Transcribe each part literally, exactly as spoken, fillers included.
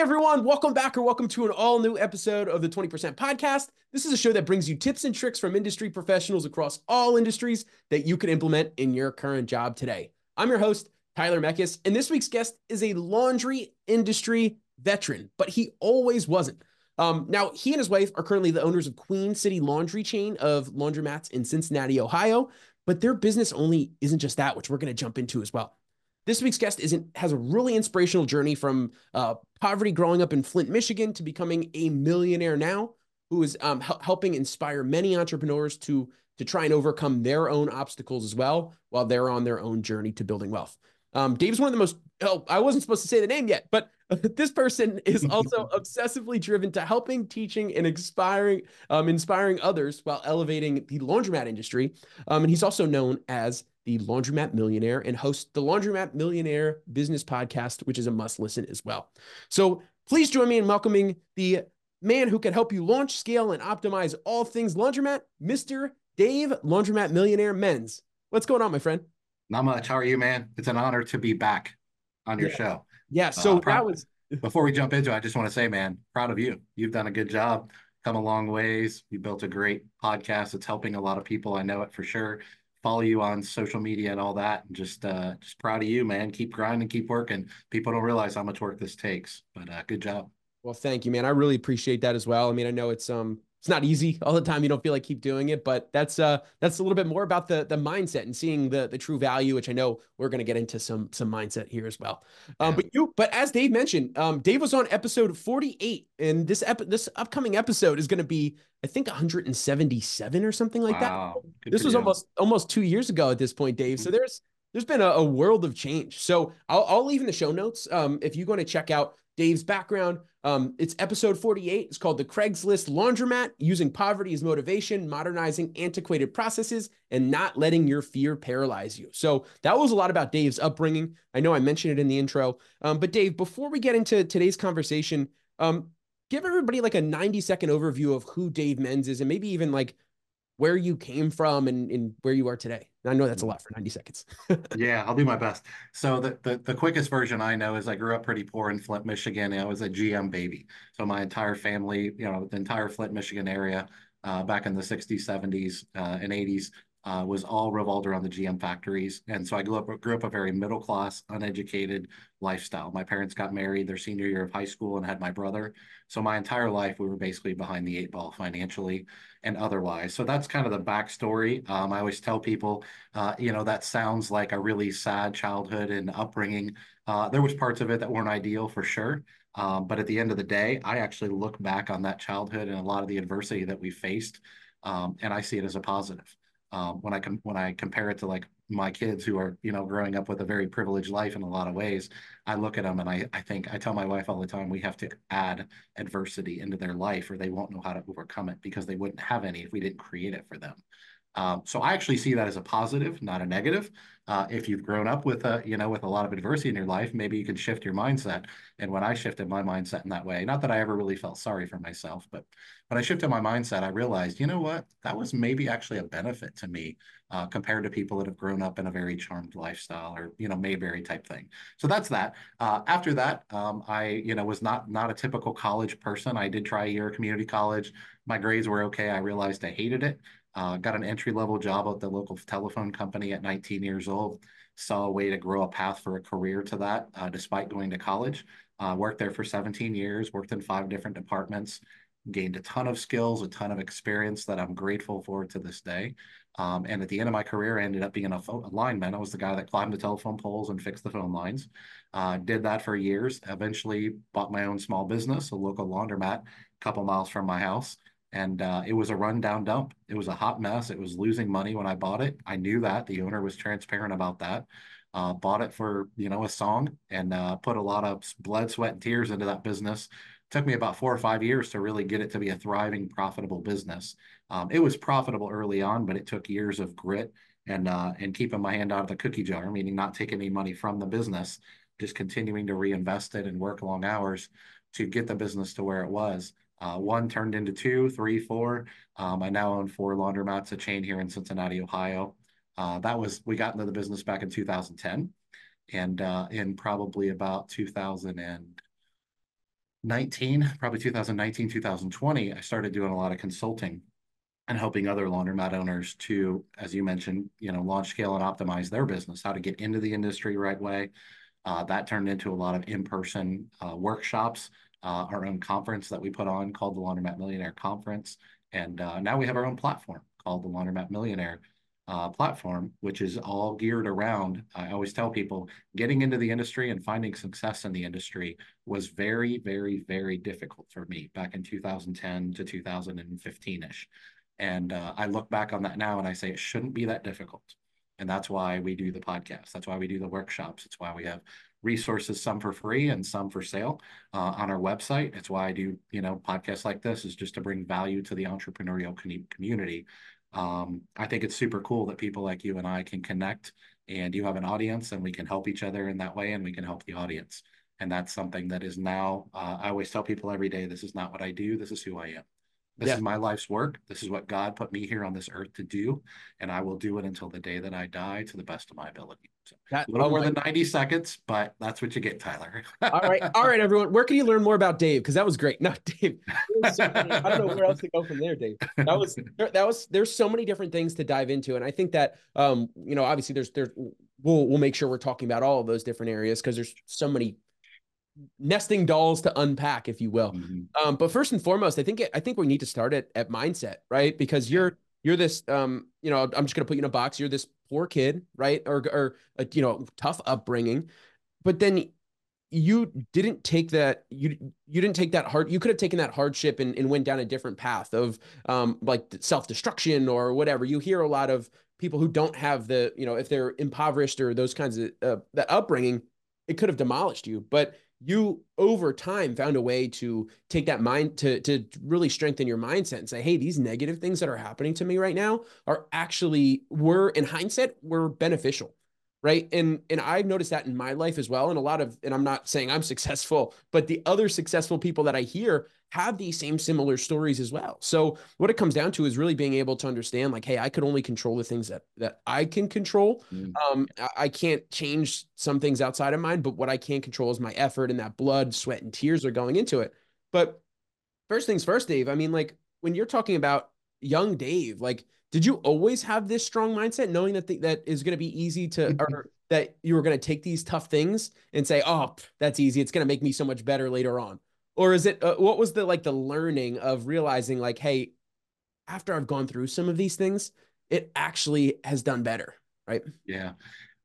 Hey everyone, welcome back or welcome to an all new episode of the twenty percent Podcast. This is a show that brings you tips and tricks from industry professionals across all industries that you can implement in your current job today. I'm your host, Tyler Meckes, and this week's guest is a laundry industry veteran, but he always wasn't. Um, now, he and his wife are currently the owners of Queen City Laundry chain of laundromats in Cincinnati, Ohio, but their business only isn't just that, which we're going to jump into as well. This week's guest is in, has a really inspirational journey from uh, poverty growing up in Flint, Michigan to becoming a millionaire now, who is um, hel- helping inspire many entrepreneurs to, to try and overcome their own obstacles as well while they're on their own journey to building wealth. Um, Dave's one of the most, oh, I wasn't supposed to say the name yet, but this person is also obsessively driven to helping, teaching, and inspiring, um, inspiring others while elevating the laundromat industry. Um, and he's also known as the Laundromat Millionaire and hosts the Laundromat Millionaire Business Podcast, which is a must listen as well. So please join me in welcoming the man who can help you launch, scale, and optimize all things laundromat, Mister Dave Laundromat Millionaire Menz. What's going on, my friend? Not much. How are you, man? It's an honor to be back on your yeah. show. Yeah. So uh, that was before we jump into it, I just want to say, man, proud of you. You've done a good job, come a long ways. You built a great podcast. It's helping a lot of people. I know it for sure. Follow you on social media and all that. And just, uh, just proud of you, man. Keep grinding, keep working. People don't realize how much work this takes, but uh, good job. Well, thank you, man. I really appreciate that as well. I mean, I know it's, um, it's not easy all the time. You don't feel like keep doing it, but that's, uh, that's a little bit more about the, the mindset and seeing the, the true value, which I know we're going to get into some, some mindset here as well. Um, yeah. but you, but as Dave mentioned, um, Dave was on episode forty-eight, and this ep- this upcoming episode is going to be, I think, one hundred seventy-seven or something like wow. that. Good this was you. almost, almost two years ago at this point, Dave. Mm-hmm. So there's, there's been a, a world of change. So I'll, I'll leave in the show notes. Um, if you want to check out Dave's background. Um, it's episode forty-eight. It's called The Craigslist Laundromat, Using Poverty as Motivation, Modernizing Antiquated Processes, and Not Letting Your Fear Paralyze You. So that was a lot about Dave's upbringing. I know I mentioned it in the intro, um, but Dave, before we get into today's conversation, um, give everybody like a ninety second overview of who Dave Menz is and maybe even like where you came from and, and where you are today. I know that's a lot for ninety seconds. Yeah, I'll do my best. So the, the the quickest version I know is I grew up pretty poor in Flint, Michigan. I was a G M baby. So my entire family, you know, the entire Flint, Michigan area uh, back in the sixties, seventies, and eighties uh, was all revolved around the G M factories. And so I grew up, grew up a very middle class, uneducated lifestyle. My parents got married their senior year of high school and had my brother. So my entire life, we were basically behind the eight ball financially and otherwise. So that's kind of the backstory. Um, I always tell people, uh, you know, that sounds like a really sad childhood and upbringing. Uh, there was parts of it that weren't ideal for sure. Um, but at the end of the day, I actually look back on that childhood and a lot of the adversity that we faced. Um, and I see it as a positive. Um, when I com- when I compare it to like my kids who are, you know, growing up with a very privileged life in a lot of ways, I look at them and I, I think I tell my wife all the time, we have to add adversity into their life or they won't know how to overcome it because they wouldn't have any if we didn't create it for them. Um, so I actually see that as a positive, not a negative. Uh, if you've grown up with a, you know, with a lot of adversity in your life, maybe you can shift your mindset. And when I shifted my mindset in that way, not that I ever really felt sorry for myself, but when I shifted my mindset, I realized, you know what, that was maybe actually a benefit to me uh, compared to people that have grown up in a very charmed lifestyle or, you know, Mayberry type thing. So that's that. Uh, after that, um, I, you know, was not, not a typical college person. I did try a year of community college. My grades were okay. I realized I hated it. Uh, got an entry-level job at the local telephone company at nineteen years old, saw a way to grow a path for a career to that uh, despite going to college. Uh, worked there for seventeen years, worked in five different departments, gained a ton of skills, a ton of experience that I'm grateful for to this day. Um, and at the end of my career, I ended up being a, phone, a lineman. I was the guy that climbed the telephone poles and fixed the phone lines. Uh, did that for years, eventually bought my own small business, a local laundromat, a couple miles from my house. And uh, it was a rundown dump. It was a hot mess. It was losing money when I bought it. I knew that. The owner was transparent about that. Uh, bought it for, you know, a song and uh, put a lot of blood, sweat, and tears into that business. It took me about four or five years to really get it to be a thriving, profitable business. Um, it was profitable early on, but it took years of grit and, uh, and keeping my hand out of the cookie jar, meaning not taking any money from the business, just continuing to reinvest it and work long hours to get the business to where it was. Uh, one turned into two, three, four. Um, I now own four laundromats, a chain here in Cincinnati, Ohio. Uh, that was, we got into the business back in two thousand ten. And uh, in probably about 2000 and nineteen, probably two thousand nineteen, two thousand twenty, I started doing a lot of consulting and helping other laundromat owners to, as you mentioned, you know, launch, scale, and optimize their business, how to get into the industry right way. Uh, that turned into a lot of in-person uh, workshops, uh, our own conference that we put on called the Laundromat Millionaire Conference. And uh, now we have our own platform called the Laundromat Millionaire uh, Platform, which is all geared around, I always tell people, getting into the industry and finding success in the industry was very, very, very difficult for me back in two thousand ten to two thousand fifteen-ish. And uh, I look back on that now and I say it shouldn't be that difficult. And that's why we do the podcast. That's why we do the workshops. It's why we have resources, some for free and some for sale uh, on our website. It's why I do, you know, podcasts like this, is just to bring value to the entrepreneurial community. Um, I think it's super cool that people like you and I can connect, and you have an audience and we can help each other in that way, and we can help the audience. And that's something that is now, uh, I always tell people every day, this is not what I do. This is who I am. This yeah. is my life's work. This is what God put me here on this earth to do. And I will do it until the day that I die to the best of my ability. So that, a little over like, the ninety seconds, but that's what you get, Tyler. All right. All right, everyone. Where can you learn more about Dave? Because that was great. No, Dave. So I don't know where else to go from there, Dave. That was, that was, there's so many different things to dive into. And I think that, um, you know, obviously there's, there's, we'll, we'll make sure we're talking about all of those different areas, because there's so many nesting dolls to unpack, if you will. Mm-hmm. Um, but first and foremost, I think, it, I think we need to start at, at mindset, right? Because you're, you're this, um, you know, I'm just going to put you in a box. You're this poor kid, right? Or, or, a, you know, tough upbringing, but then you didn't take that, you, you didn't take that hard. You could have taken that hardship and, and went down a different path of, um, like self-destruction or whatever. You hear a lot of people who don't have the, you know, if they're impoverished or those kinds of, uh, the upbringing, it could have demolished you, but you over time found a way to take that mind to, to really strengthen your mindset and say, hey, these negative things that are happening to me right now are actually were in hindsight were beneficial. Right. And, and I've noticed that in my life as well. And a lot of, and I'm not saying I'm successful, but the other successful people that I hear have these same similar stories as well. So what it comes down to is really being able to understand, like, hey, I could only control the things that, that I can control. Mm. Um, I, I can't change some things outside of mine, but what I can control is my effort, and that blood, sweat, and tears are going into it. But first things first, Dave, I mean, like when you're talking about young Dave, like, did you always have this strong mindset, knowing that th that is going to be easy to, or that you were going to take these tough things and say, oh, that's easy, it's going to make me so much better later on? Or is it, uh, what was the, like the learning of realizing like, hey, after I've gone through some of these things, it actually has done better, right? Yeah.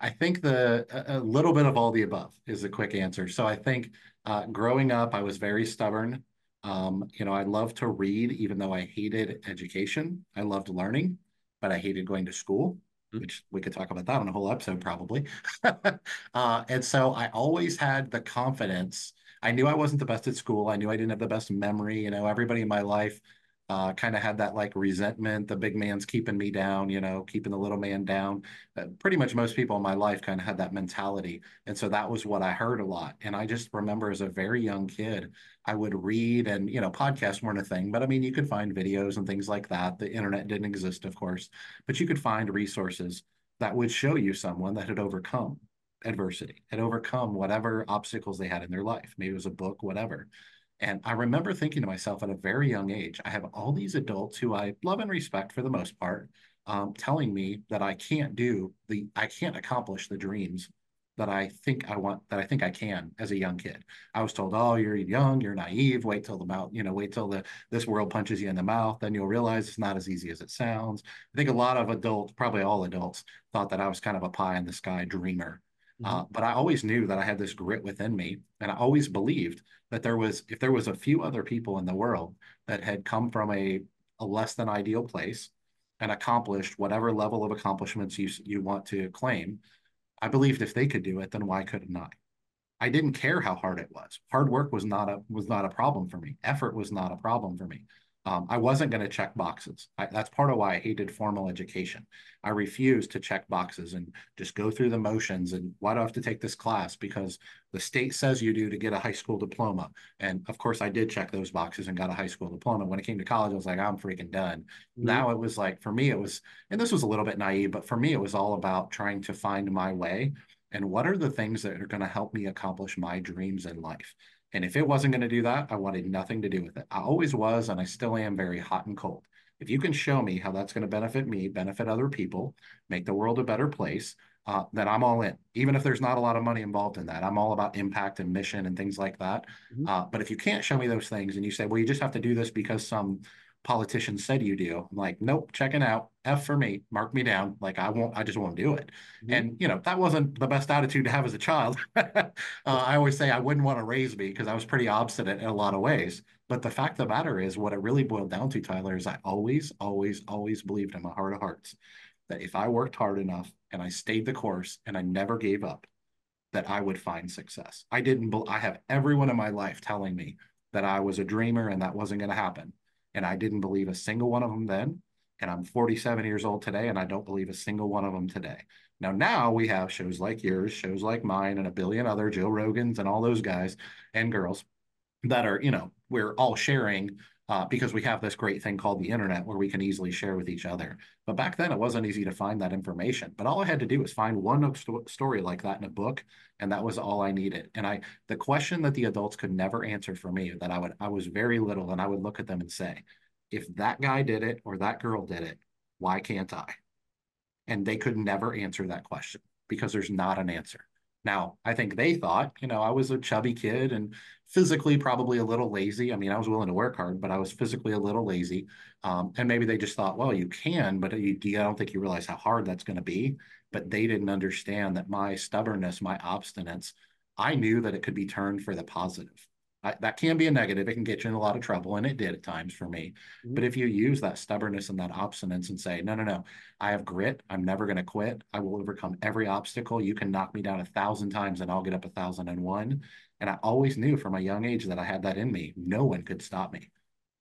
I think the, a little bit of all the above is the quick answer. So I think uh, growing up, I was very stubborn. Um, you know, I loved to read, even though I hated education. I loved learning, but I hated going to school, which we could talk about that on a whole episode probably. uh, and so I always had the confidence. I knew I wasn't the best at school. I knew I didn't have the best memory. You know, everybody in my life uh, kind of had that like resentment. The big man's keeping me down, you know, keeping the little man down. Uh, pretty much most people in my life kind of had that mentality. And so that was what I heard a lot. And I just remember as a very young kid, I would read, and, you know, podcasts weren't a thing, but I mean, you could find videos and things like that. The internet didn't exist, of course, but you could find resources that would show you someone that had overcome adversity, had overcome whatever obstacles they had in their life. Maybe it was a book, whatever. And I remember thinking to myself at a very young age, I have all these adults who I love and respect for the most part, um, telling me that I can't do the, I can't accomplish the dreams that I think I want, that I think I can as a young kid. I was told, oh, you're young, you're naive, wait till the mouth, you know, wait till the, this world punches you in the mouth, then you'll realize it's not as easy as it sounds. I think a lot of adults, probably all adults, thought that I was kind of a pie in the sky dreamer. Uh, but I always knew that I had this grit within me, and I always believed that there was, if there was a few other people in the world that had come from a, a less than ideal place and accomplished whatever level of accomplishments you, you want to claim, I believed if they could do it, then why couldn't I? I didn't care how hard it was. Hard work was not a, was not a problem for me. Effort was not a problem for me. Um, I wasn't going to check boxes. I, that's part of why I hated formal education. I refused to check boxes and just go through the motions. And why do I have to take this class? Because the state says you do to get a high school diploma. And of course, I did check those boxes and got a high school diploma. When it came to college, I was like, I'm freaking done. Mm-hmm. Now it was like, for me, it was, and this was a little bit naive, but for me, it was all about trying to find my way. And what are the things that are going to help me accomplish my dreams in life? And if it wasn't going to do that, I wanted nothing to do with it. I always was, and I still am very hot and cold. If you can show me how that's going to benefit me, benefit other people, make the world a better place, uh, then I'm all in. Even if there's not a lot of money involved in that, I'm all about impact and mission and things like that. Mm-hmm. uh, but if you can't show me those things and you say, well, you just have to do this because some politician said you do, I'm like, nope, checking out, F for me, mark me down. Like I won't, I just won't do it. Mm-hmm. And you know, that wasn't the best attitude to have as a child. uh, I always say I wouldn't want to raise me because I was pretty obstinate in a lot of ways. But the fact of the matter is what it really boiled down to, Tyler, is I always, always, always believed in my heart of hearts that if I worked hard enough and I stayed the course and I never gave up, that I would find success. I didn't, I have everyone in my life telling me that I was a dreamer and that wasn't going to happen. And I didn't believe a single one of them then. And I'm forty-seven years old today, and I don't believe a single one of them today. Now, now we have shows like yours, shows like mine, and a billion other Joe Rogans and all those guys and girls that are, you know, we're all sharing uh, because we have this great thing called the internet where we can easily share with each other. But back then, it wasn't easy to find that information. But all I had to do was find one st- story like that in a book, and that was all I needed. And I, the question that the adults could never answer for me, that I would, I was very little, and I would look at them and say, if that guy did it or that girl did it, why can't I? And they could never answer that question because there's not an answer. Now, I think they thought, you know, I was a chubby kid and physically probably a little lazy. I mean, I was willing to work hard, but I was physically a little lazy. Um, and maybe they just thought, well, you can, but you, I don't think you realize how hard that's going to be. But they didn't understand that my stubbornness, my obstinance, I knew that it could be turned for the positive. I, that can be a negative. It can get you in a lot of trouble, and it did at times for me. Mm-hmm. But if you use that stubbornness and that obstinance and say, no, no, no, I have grit. I'm never going to quit. I will overcome every obstacle. You can knock me down a thousand times and I'll get up a thousand and one. And I always knew from a young age that I had that in me. No one could stop me.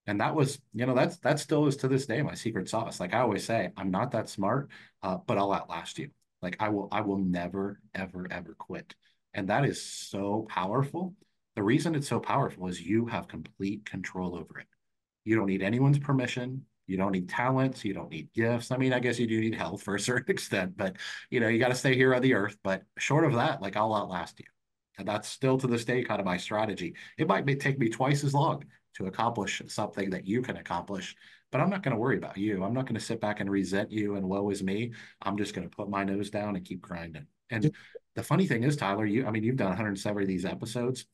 And that was, you know, that's that still is to this day my secret sauce. Like I always say, I'm not that smart, uh, but I'll outlast you. Like I will, I will never, ever, ever quit. And that is so powerful. The reason it's so powerful is you have complete control over it. You don't need anyone's permission. You don't need talents. You don't need gifts. I mean, I guess you do need health for a certain extent, but you know, you got to stay here on the earth. But short of that, like I'll outlast you. And that's still to this day kind of my strategy. It might be, take me twice as long to accomplish something that you can accomplish, but I'm not going to worry about you. I'm not going to sit back and resent you and woe is me. I'm just going to put my nose down and keep grinding. And the funny thing is, Tyler, you, I mean, you've done one hundred seventy of these episodes.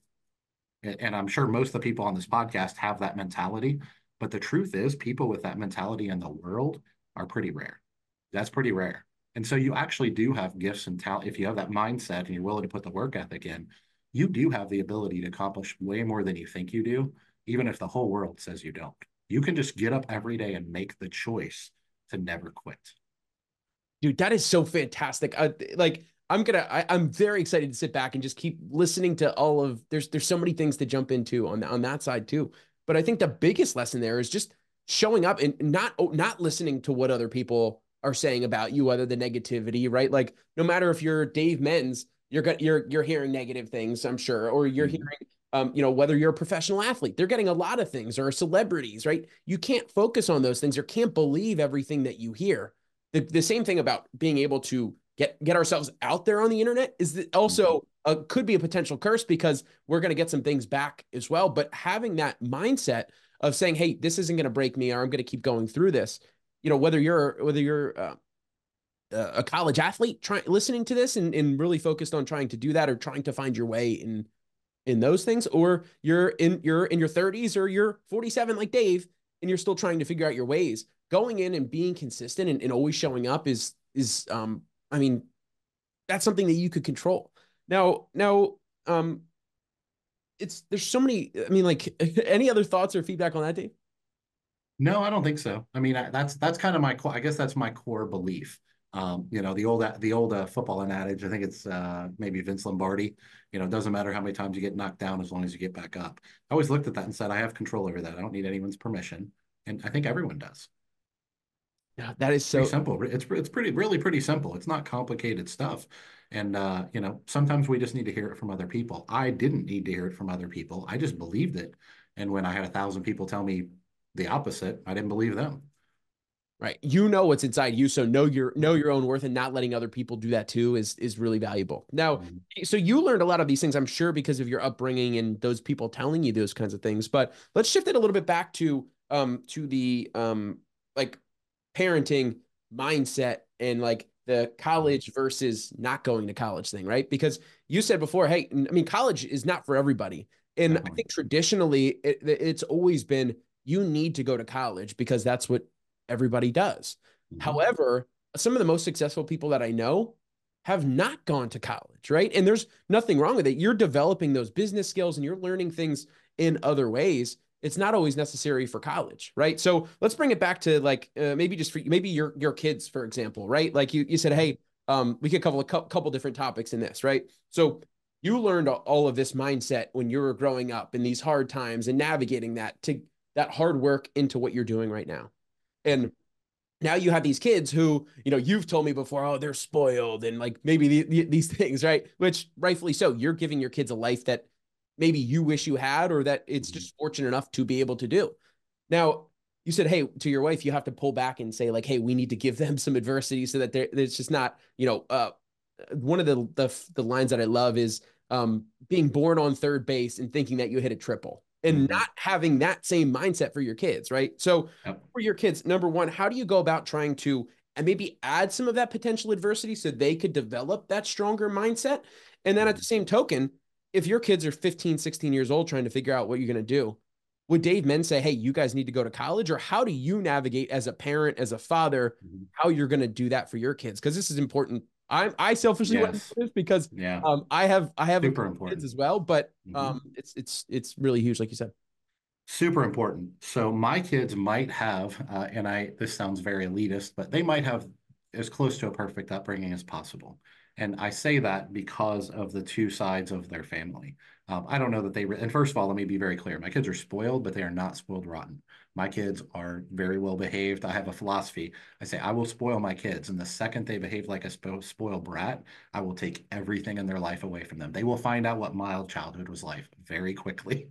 And I'm sure most of the people on this podcast have that mentality, but the truth is people with that mentality in the world are pretty rare. That's pretty rare. And so you actually do have gifts and talent. If you have that mindset and you're willing to put the work ethic in, you do have the ability to accomplish way more than you think you do, even if the whole world says you don't. You can just get up every day and make the choice to never quit. Dude, that is so fantastic. Uh, like, I'm gonna, I, I'm very excited to sit back and just keep listening to all of, there's there's so many things to jump into on, on that side too. But I think the biggest lesson there is just showing up and not, not listening to what other people are saying about you, other than negativity, right? Like no matter if you're Dave Menz, you're, you're, you're hearing negative things, I'm sure, or you're mm-hmm. hearing, um, you know, whether you're a professional athlete, they're getting a lot of things, or celebrities, right? You can't focus on those things or can't believe everything that you hear. The, the same thing about being able to get get ourselves out there on the internet is that also uh, could be a potential curse, because we're going to get some things back as well. But having that mindset of saying, hey, this isn't going to break me, or I'm going to keep going through this, you know, whether you're whether you're uh, a college athlete trying listening to this and, and really focused on trying to do that or trying to find your way in in those things, or you're in you're in your thirties or you're forty-seven like Dave and you're still trying to figure out your ways, going in and being consistent and, and always showing up is is um I mean, that's something that you could control. Now, now, um, it's, there's so many, I mean, like any other thoughts or feedback on that, Dave? No, I don't think so. I mean, I, that's, that's kind of my, I guess that's my core belief. Um, you know, the old, the old uh, football adage, I think it's uh, maybe Vince Lombardi, you know, it doesn't matter how many times you get knocked down as long as you get back up. I always looked at that and said, I have control over that. I don't need anyone's permission. And I think everyone does. Yeah, that is so simple. It's it's pretty really pretty simple. It's not complicated stuff. And, uh, you know, sometimes we just need to hear it from other people. I didn't need to hear it from other people. I just believed it. And when I had a thousand people tell me the opposite, I didn't believe them. right? You know what's inside you. So know your, know your own worth and not letting other people do that too is, is really valuable. Now, mm-hmm. so you learned a lot of these things, I'm sure, because of your upbringing and those people telling you those kinds of things, but let's shift it a little bit back to, um, to the, um, like parenting mindset and like the college versus not going to college thing, right? Because you said before, hey, I mean, college is not for everybody. And I think traditionally it, it's always been, you need to go to college because that's what everybody does. Mm-hmm. However, some of the most successful people that I know have not gone to college, right? And there's nothing wrong with it. You're developing those business skills and you're learning things in other ways. It's not always necessary for college, right? So let's bring it back to like, uh, maybe just for maybe your, your kids, for example, right? Like you, you said, hey, um, we could cover a cu- couple different topics in this, right? So you learned all of this mindset when you were growing up in these hard times and navigating that to that hard work into what you're doing right now. And now you have these kids who, you know, you've told me before, oh, they're spoiled and like maybe the, the, these things, right? Which rightfully so, you're giving your kids a life that maybe you wish you had, or that it's just fortunate enough to be able to do. Now, you said, hey, to your wife, you have to pull back and say like, hey, we need to give them some adversity so that it's just not, you know, uh, one of the, the, the lines that I love is um, being born on third base and thinking that you hit a triple and not having that same mindset for your kids, right? So yep. for your kids, number one, how do you go about trying to and maybe add some of that potential adversity so they could develop that stronger mindset? And then at the same token, if your kids are fifteen, sixteen years old trying to figure out what you're going to do, would Dave Menz say, hey, you guys need to go to college? Or how do you navigate as a parent, as a father, mm-hmm. how you're going to do that for your kids? Because this is important. I'm, I selfishly yes. want to do this because yeah. um, I have I have kids as well, but um, mm-hmm. it's it's it's really huge, like you said. Super important. So my kids might have, uh, and I this sounds very elitist, but they might have as close to a perfect upbringing as possible. And I say that because of the two sides of their family. Um, I don't know that they, re- and first of all, let me be very clear. My kids are spoiled, but they are not spoiled rotten. My kids are very well behaved. I have a philosophy. I say, I will spoil my kids. And the second they behave like a spo- spoiled brat, I will take everything in their life away from them. They will find out what mild childhood was like very quickly.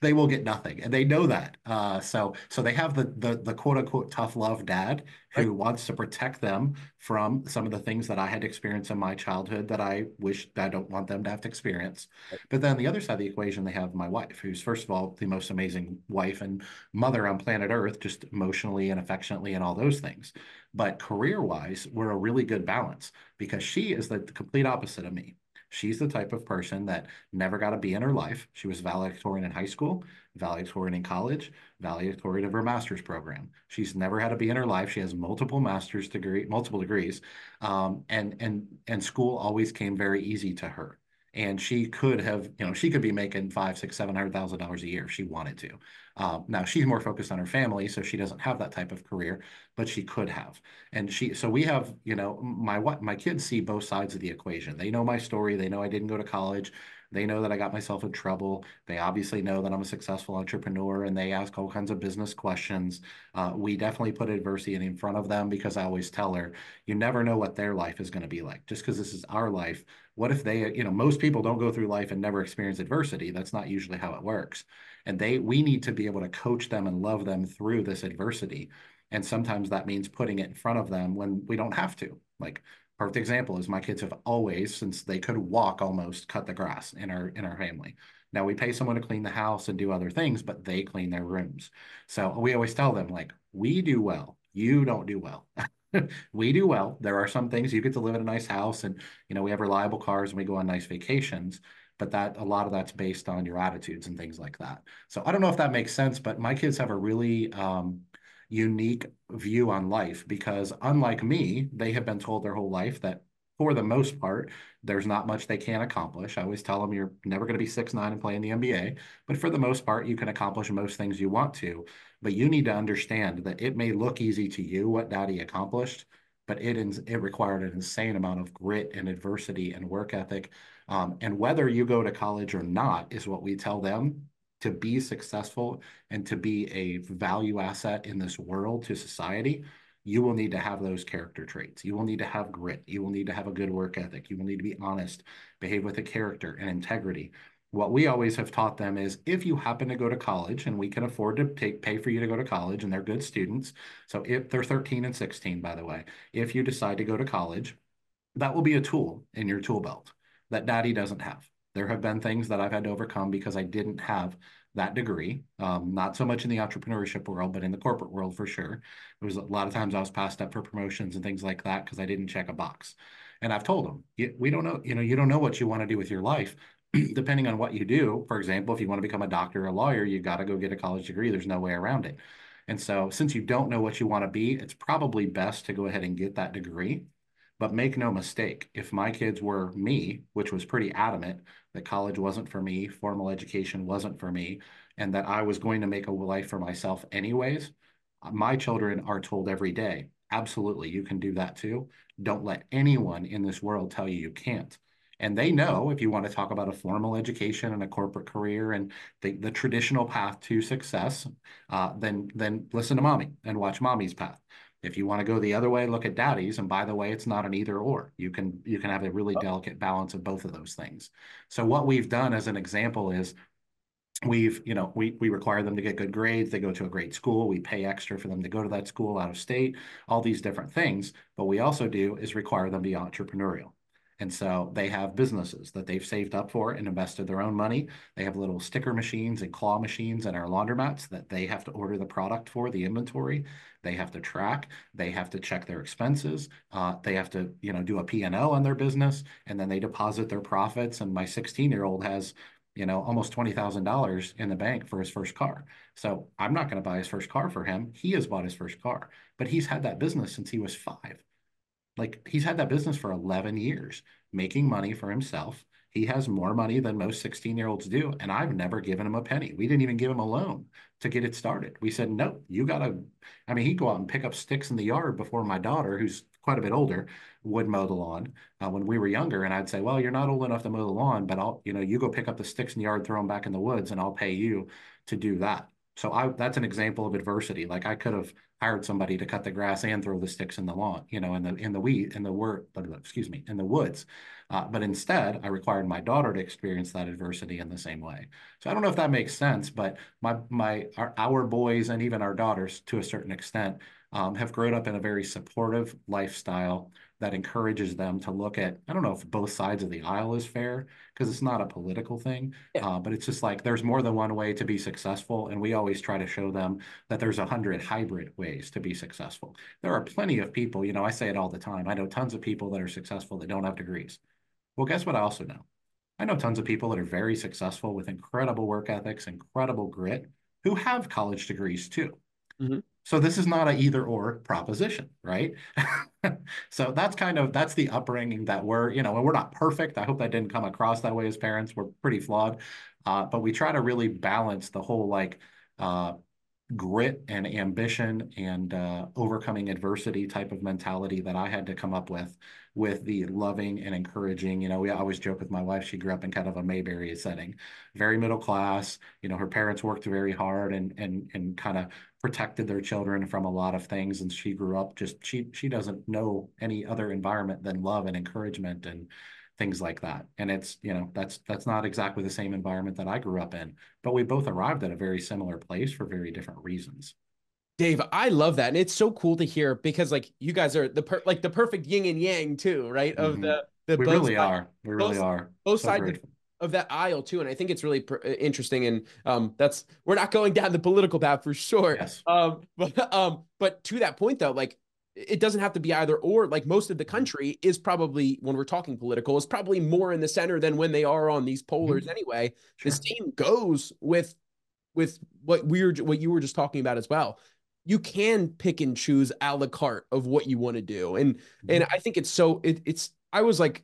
They will get nothing. And they know that. Uh, so so they have the, the, the quote unquote tough love dad who right. wants to protect them from some of the things that I had experienced in my childhood that I wish that I don't want them to have to experience. Right. But then on the other side of the equation, they have my wife, who's first of all, the most amazing wife and mother on planet Earth, just emotionally and affectionately and all those things. But career-wise, we're a really good balance because she is the complete opposite of me. She's the type of person that never got a B in her life. She was valedictorian in high school, valedictorian in college, valedictorian of her master's program. She's never had a B in her life. She has multiple master's degree, multiple degrees, um, and and and school always came very easy to her. And she could have, you know, she could be making five, six, seven hundred thousand dollars a year if she wanted to. Um, now she's more focused on her family, so she doesn't have that type of career, but she could have. And she, so we have, you know, my my kids see both sides of the equation. They know my story. They know I didn't go to college. They know that I got myself in trouble. They obviously know that I'm a successful entrepreneur, and they ask all kinds of business questions. Uh, we definitely put adversity in front of them because I always tell her, you never know what their life is going to be like. Just because this is our life, what if they, you know, most people don't go through life and never experience adversity. That's not usually how it works. And they, we need to be able to coach them and love them through this adversity. And sometimes that means putting it in front of them when we don't have to. Like, perfect example is my kids have always, since they could walk almost, cut the grass in our in our family. Now we pay someone to clean the house and do other things, but they clean their rooms. So we always tell them, like, we do well, you don't do well. We do well. There are some things. You get to live in a nice house, and you know we have reliable cars, and we go on nice vacations. But that a lot of that's based on your attitudes and things like that. So I don't know if that makes sense, but my kids have a really um, unique view on life because unlike me, they have been told their whole life that for the most part, there's not much they can accomplish. I always tell them you're never going to be six nine and play in the N B A, but for the most part, you can accomplish most things you want to. But you need to understand that it may look easy to you what Daddy accomplished, but it it required an insane amount of grit and adversity and work ethic. Um, and whether you go to college or not is what we tell them. To be successful and to be a value asset in this world to society, you will need to have those character traits. You will need to have grit. You will need to have a good work ethic. You will need to be honest, behave with a character and integrity. what we always have taught them is if you happen to go to college, and we can afford to pay, pay for you to go to college, and they're good students. So if they're thirteen and sixteen, by the way, if you decide to go to college, that will be a tool in your tool belt that daddy doesn't have. There have been things that I've had to overcome because I didn't have that degree, um, not so much in the entrepreneurship world, but in the corporate world for sure. It was a lot of times I was passed up for promotions and things like that because I didn't check a box. And I've told them, we don't know, you know, you don't know what you want to do with your life. Depending on what you do, for example, if you want to become a doctor or a lawyer, you got to go get a college degree. There's no way around it. And so since you don't know what you want to be, it's probably best to go ahead and get that degree. But make no mistake, if my kids were me, which was pretty adamant that college wasn't for me, formal education wasn't for me, and that I was going to make a life for myself anyways, my children are told every day, absolutely, you can do that too. Don't let anyone in this world tell you you can't. And they know if you want to talk about a formal education and a corporate career and the, the traditional path to success, uh, then, then listen to mommy and watch mommy's path. If you want to go the other way, look at daddy's. And by the way, it's not an either or. You can, you can have a really delicate balance of both of those things. So what we've done as an example is we've, you know, we, we require them to get good grades. They go to a great school. We pay extra for them to go to that school out of state, all these different things. But we also do is require them to be entrepreneurial. And so they have businesses that they've saved up for and invested their own money. They have little sticker machines and claw machines in our laundromats that they have to order the product for, the inventory. They have to track. They have to check their expenses. Uh, they have to, you know, do a P and L on their business, and then they deposit their profits. And my sixteen-year-old has, you know, almost twenty thousand dollars in the bank for his first car. So I'm not going to buy his first car for him. He has bought his first car, but he's had that business since he was five. Like he's had that business for eleven years, making money for himself. He has more money than most sixteen-year-olds do, and I've never given him a penny. We didn't even give him a loan to get it started. We said, no, you got to, I mean, he'd go out and pick up sticks in the yard before my daughter, who's quite a bit older, would mow the lawn uh, when we were younger. And I'd say, well, you're not old enough to mow the lawn, but I'll, you know, you go pick up the sticks in the yard, throw them back in the woods, and I'll pay you to do that. So I, that's an example of adversity. Like I could have hired somebody to cut the grass and throw the sticks in the lawn, you know, in the in the weed, in the word, excuse me, in the woods. Uh, but instead, I required my daughter to experience that adversity in the same way. So I don't know if that makes sense, but my my our, our boys and even our daughters, to a certain extent, um, have grown up in a very supportive lifestyle that encourages them to look at, I don't know if both sides of the aisle is fair, because it's not a political thing, yeah. uh, but it's just like there's more than one way to be successful. And we always try to show them that there's a hundred hybrid ways to be successful. There are plenty of people, you know, I say it all the time. I know tons of people that are successful that don't have degrees. Well, guess what I also know? I know tons of people that are very successful with incredible work ethics, incredible grit, who have college degrees too. Mm-hmm. So this is not an either or proposition, right? So that's kind of, that's the upbringing that we're, you know, and we're not perfect. I hope that didn't come across that way as parents. We're pretty flawed, uh, but we try to really balance the whole like uh, grit and ambition and uh, overcoming adversity type of mentality that I had to come up with, with the loving and encouraging. You know, we always joke with my wife, she grew up in kind of a Mayberry setting, very middle class. You know, her parents worked very hard and, and, and kind of protected their children from a lot of things. And she grew up just, she, she doesn't know any other environment than love and encouragement and things like that. And it's, you know, that's, that's not exactly the same environment that I grew up in, but we both arrived at a very similar place for very different reasons. Dave, I love that. And it's so cool to hear because like you guys are the, per like the perfect yin and yang too, right? Of mm-hmm. the, the, we really are. We really are. Both sides of that aisle too. And I think it's really interesting. And um, that's, we're not going down the political path for sure. Yes. Um, but, um, but to that point though, like it doesn't have to be either or. Like most of the country is probably, when we're talking political, is probably more in the center than when they are on these pollers mm-hmm. anyway. Sure. The same goes with, with what we were, what you were just talking about as well. You can pick and choose a la carte of what you want to do. And, mm-hmm. and I think it's so it, it's, I was like,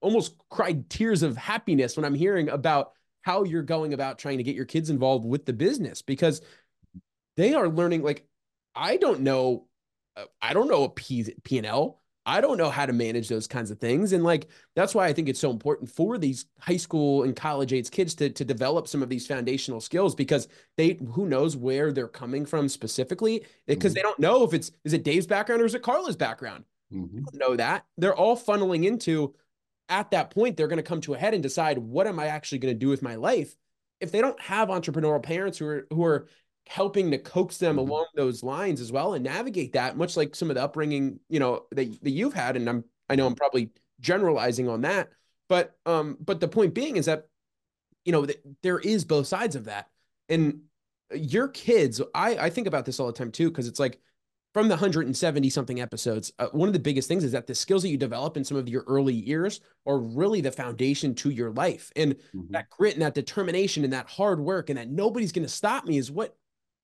almost cried tears of happiness when I'm hearing about how you're going about trying to get your kids involved with the business, because they are learning. Like, I don't know, I don't know a P and L. I don't know how to manage those kinds of things. And like, that's why I think it's so important for these high school and college age kids to, to develop some of these foundational skills, because they, who knows where they're coming from specifically, because mm-hmm. they don't know if it's, is it Dave's background or is it Carla's background? Mm-hmm. They don't know that. They're all funneling into at that point, they're going to come to a head and decide, what am I actually going to do with my life? If they don't have entrepreneurial parents who are, who are helping to coax them along those lines as well and navigate that, much like some of the upbringing, you know, that, that you've had. And I'm, I know I'm probably generalizing on that, but, um, but the point being is that, you know, th- there is both sides of that. And your kids, I, I think about this all the time too, because it's like, from the one hundred seventy something episodes, uh, one of the biggest things is that the skills that you develop in some of your early years are really the foundation to your life. And mm-hmm. that grit and that determination and that hard work and that nobody's going to stop me is what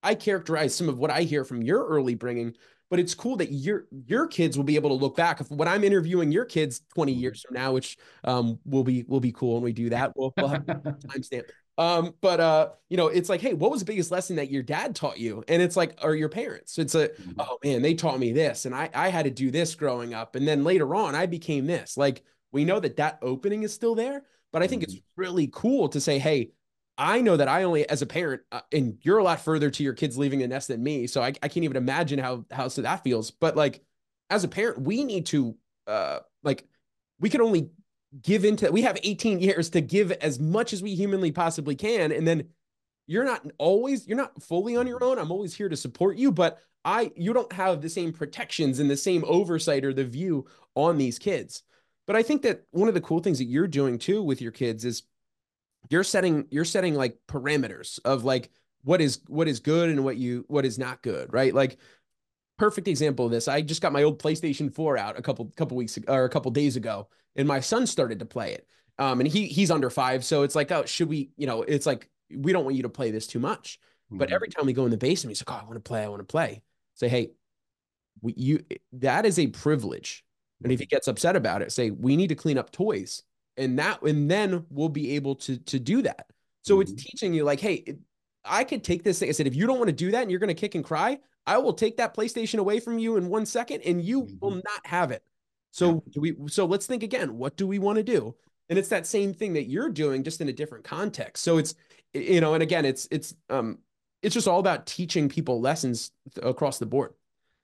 I characterize some of what I hear from your early bringing. But it's cool that your your kids will be able to look back. If when I'm interviewing your kids twenty years from now, which um, will be will be cool when we do that, we'll, we'll have a timestamp. Um, but, uh, you know, it's like, hey, what was the biggest lesson that your dad taught you? And it's like, or your parents, it's a, oh man, they taught me this. And I, I had to do this growing up. And then later on, I became this. Like, we know that that opening is still there, but I think mm-hmm. it's really cool to say, hey, I know that I only, as a parent, uh, and you're a lot further to your kids leaving the nest than me. So I, I can't even imagine how, how so that feels. But like, as a parent, we need to, uh, like, we can only give into, we have eighteen years to give as much as we humanly possibly can. And then you're not always, you're not fully on your own. I'm always here to support you, but I, you don't have the same protections and the same oversight or the view on these kids. But I think that one of the cool things that you're doing too with your kids is you're setting, you're setting like parameters of like, what is, what is good and what you, what is not good, right? Like, perfect example of this. I just got my old PlayStation four out a couple, couple weeks ago, or a couple days ago. And my son started to play it. Um, and he he's under five. So it's like, oh, should we, you know, it's like, we don't want you to play this too much. Mm-hmm. But every time we go in the basement, he's like, oh, I want to play. I want to play. Say, hey, we, you, that is a privilege. And if he gets upset about it, say, we need to clean up toys. And that, and then we'll be able to, to do that. So mm-hmm. it's teaching you like, hey, it, I could take this thing. I said, if you don't want to do that and you're going to kick and cry, I will take that PlayStation away from you in one second and you mm-hmm. will not have it. So do we, so let's think again, what do we want to do? And it's that same thing that you're doing, just in a different context. So it's, you know, and again, it's, it's, um, it's just all about teaching people lessons th- across the board.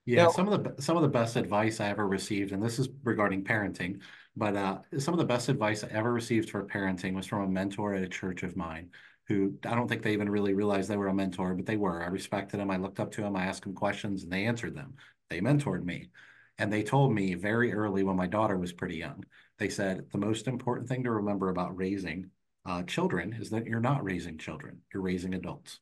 Yeah. Now, some of the, some of the best advice I ever received, and this is regarding parenting, but, uh, some of the best advice I ever received for parenting was from a mentor at a church of mine who I don't think they even really realized they were a mentor, but they were. I respected them. I looked up to them. I asked them questions and they answered them. They mentored me. And they told me very early when my daughter was pretty young, they said, the most important thing to remember about raising uh, children is that you're not raising children, you're raising adults.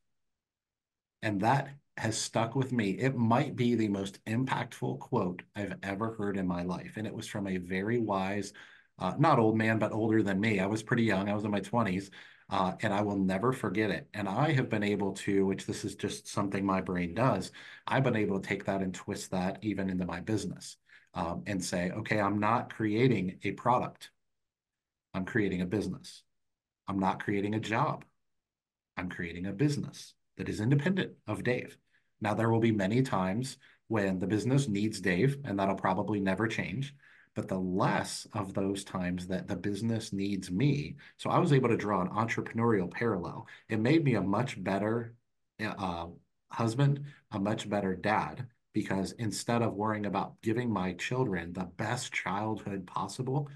And that has stuck with me. It might be the most impactful quote I've ever heard in my life. And it was from a very wise, uh, not old man, but older than me. I was pretty young, I was in my twenties, uh, and I will never forget it. And I have been able to, which this is just something my brain does, I've been able to take that and twist that even into my business um, and say, okay, I'm not creating a product. I'm creating a business. I'm not creating a job. I'm creating a business that is independent of Dave. Now, there will be many times when the business needs Dave, and that'll probably never change. But the less of those times that the business needs me. So I was able to draw an entrepreneurial parallel. It made me a much better uh, husband, a much better dad, because instead of worrying about giving my children the best childhood possible,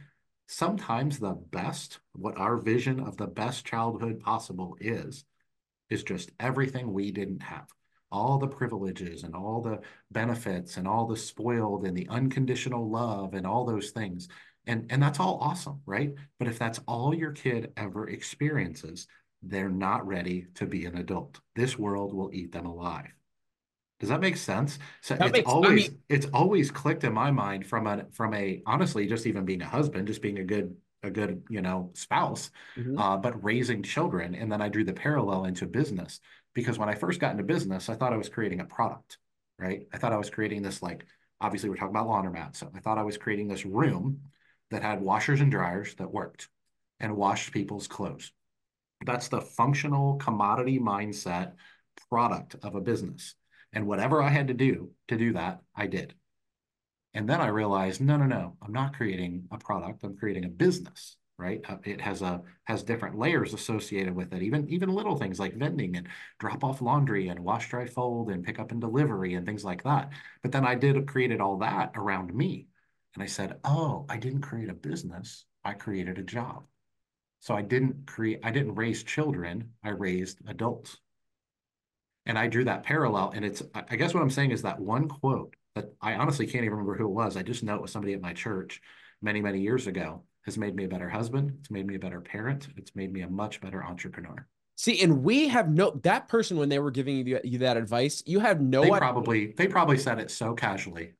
sometimes the best, what our vision of the best childhood possible is, is just everything we didn't have. All the privileges and all the benefits and all the spoiled and the unconditional love and all those things. And, and that's all awesome, right? But if that's all your kid ever experiences, they're not ready to be an adult. This world will eat them alive. Does that make sense? So that it's makes, always I mean, it's always clicked in my mind from a from a honestly, just even being a husband, just being a good a good, you know, spouse, mm-hmm. uh, but raising children. And then I drew the parallel into business. Because when I first got into business, I thought I was creating a product, right? I thought I was creating this, like, obviously we're talking about laundromat. So I thought I was creating this room that had washers and dryers that worked and washed people's clothes. That's the functional commodity mindset product of a business. And whatever I had to do to do that, I did. And then I realized, no, no, no, I'm not creating a product. I'm creating a business. Right? It has a has different layers associated with it, even, even little things like vending and drop off laundry and wash, dry, fold and pick up and delivery and things like that. But then I did created all that around me. And I said, oh, I didn't create a business. I created a job. So I didn't create, I didn't raise children, I raised adults. And I drew that parallel. And it's, I guess what I'm saying is that one quote that I honestly can't even remember who it was. I just know it was somebody at my church many, many years ago, has made me a better husband. It's made me a better parent. It's made me a much better entrepreneur. See, and we have no, that person, when they were giving you, you that advice, you have no idea. They probably, they probably said it so casually.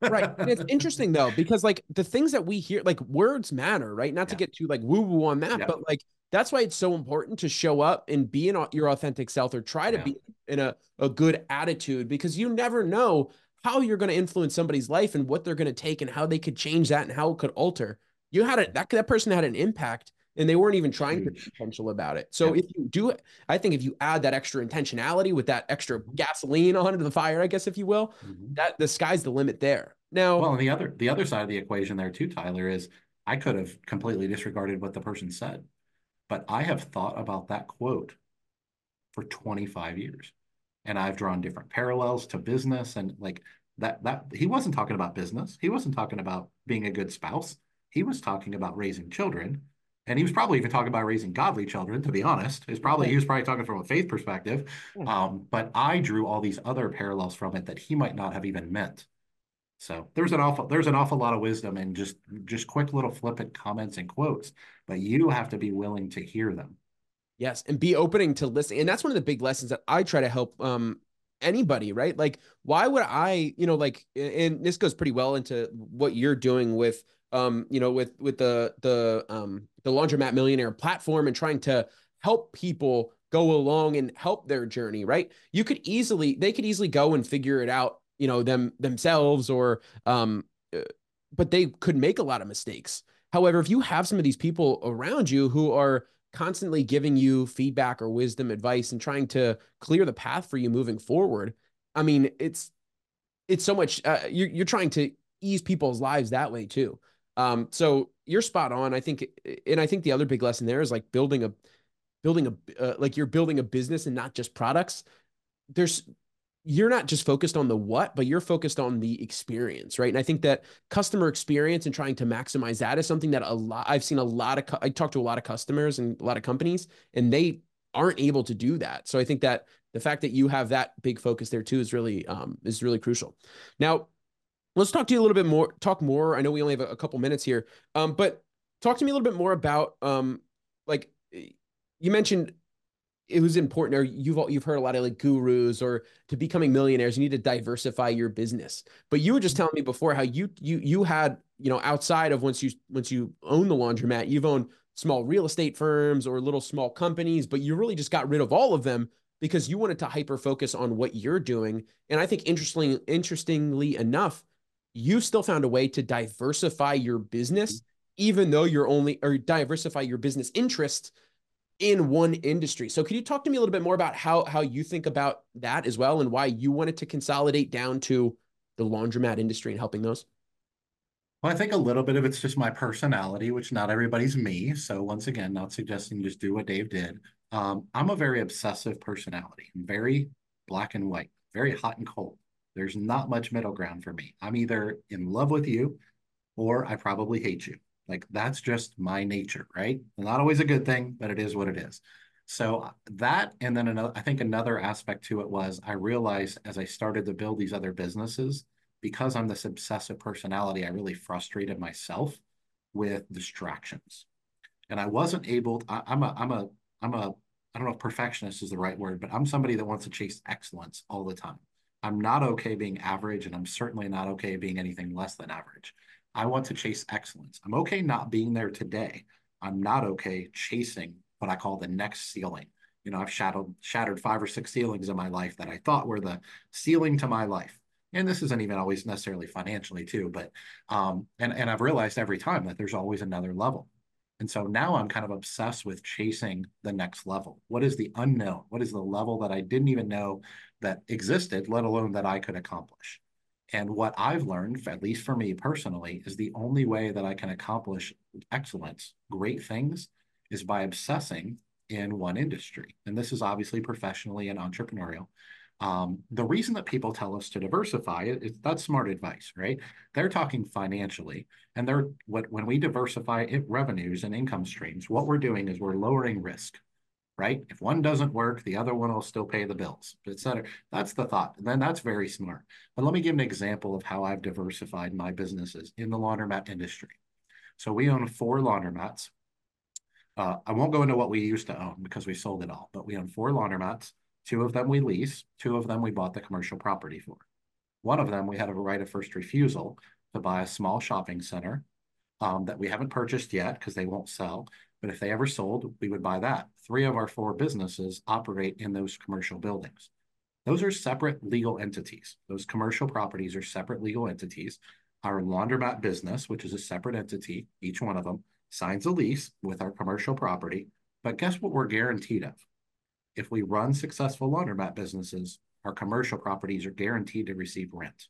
Right. And it's interesting though, because like the things that we hear, like words matter, right? Not yeah. to get too like woo-woo on that, yeah. but like, that's why it's so important to show up and be in your authentic self, or try to yeah. be in a, a good attitude, because you never know how you're going to influence somebody's life and what they're going to take and how they could change that and how it could alter. You had a, that, that person had an impact and they weren't even trying to be intentional about it. So yeah. if you do it, I think if you add that extra intentionality with that extra gasoline onto the fire, I guess, if you will, mm-hmm. that the sky's the limit there. Now, well, and the other, the other side of the equation there too, Tyler, is I could have completely disregarded what the person said, but I have thought about that quote for twenty-five years and I've drawn different parallels to business. And like that, that he wasn't talking about business. He wasn't talking about being a good spouse. He was talking about raising children, and he was probably even talking about raising godly children, to be honest. It's probably, he was probably talking from a faith perspective. Um, but I drew all these other parallels from it that he might not have even meant. So there's an awful, there's an awful lot of wisdom in just, just quick little flippant comments and quotes, but you have to be willing to hear them. Yes. And be opening to listening. And that's one of the big lessons that I try to help, um, anybody, right? Like, why would I, you know, like, and this goes pretty well into what you're doing with, um, you know, with, with the, the, um, the Laundromat Millionaire platform and trying to help people go along and help their journey, right? You could easily, they could easily go and figure it out, you know, them themselves or, um, but they could make a lot of mistakes. However, if you have some of these people around you who are constantly giving you feedback or wisdom, advice, and trying to clear the path for you moving forward, I mean, it's, it's so much, uh, you're, you're trying to ease people's lives that way too. Um, so you're spot on. I think, and I think the other big lesson there is like building a, building a, uh, like you're building a business and not just products. There's, you're not just focused on the what, but you're focused on the experience, right? And I think that customer experience and trying to maximize that is something that a lot, I've seen a lot of, I talk to a lot of customers and a lot of companies, and they aren't able to do that. So I think that the fact that you have that big focus there too is really, um, is really crucial. Now, let's talk to you a little bit more, talk more. I know we only have a, a couple minutes here, um, but talk to me a little bit more about, um, like you mentioned, it was important, or you've, you've heard a lot of like gurus or to becoming millionaires, you need to diversify your business. But you were just telling me before how you, you, you had, you know, outside of once you, once you own the laundromat, you've owned small real estate firms or little small companies, but you really just got rid of all of them because you wanted to hyper-focus on what you're doing. And I think interestingly, interestingly enough, you still found a way to diversify your business, even though you're only, or diversify your business interests in one industry. So could you talk to me a little bit more about how, how you think about that as well, and why you wanted to consolidate down to the laundromat industry and helping those? Well, I think a little bit of it's just my personality, which not everybody's me. So once again, not suggesting just do what Dave did. Um, I'm a very obsessive personality, very black and white, very hot and cold. There's not much middle ground for me. I'm either in love with you or I probably hate you. Like, that's just my nature, right? Not always a good thing, but it is what it is. So that, and then another, I think another aspect to it was, I realized as I started to build these other businesses, because I'm this obsessive personality, I really frustrated myself with distractions. And I wasn't able, I, I'm a, I'm a, I'm a, I don't know if perfectionist is the right word, but I'm somebody that wants to chase excellence all the time. I'm not okay being average, and I'm certainly not okay being anything less than average. I want to chase excellence. I'm okay not being there today. I'm not okay chasing what I call the next ceiling. You know, I've shattered, shattered five or six ceilings in my life that I thought were the ceiling to my life. And this isn't even always necessarily financially too, but, um, and, and I've realized every time that there's always another level. And so now I'm kind of obsessed with chasing the next level. What is the unknown? What is the level that I didn't even know that existed, let alone that I could accomplish? And what I've learned, at least for me personally, is the only way that I can accomplish excellence, great things, is by obsessing in one industry. And this is obviously professionally and entrepreneurial. Um, the reason that people tell us to diversify is that's smart advice, right? They're talking financially, and they're what when we diversify it, revenues and income streams, what we're doing is we're lowering risk, right? If one doesn't work, the other one will still pay the bills, et cetera. That's the thought, and then that's very smart. But let me give an example of how I've diversified my businesses in the laundromat industry. So we own four laundromats. Uh, I won't go into what we used to own because we sold it all, but we own four laundromats. Two of them we lease, two of them we bought the commercial property for. One of them we had a right of first refusal to buy a small shopping center um, that we haven't purchased yet because they won't sell, but if they ever sold, we would buy that. Three of our four businesses operate in those commercial buildings. Those are separate legal entities. Those commercial properties are separate legal entities. Our laundromat business, which is a separate entity, each one of them signs a lease with our commercial property, but guess what we're guaranteed of? If we run successful laundromat businesses, our commercial properties are guaranteed to receive rent.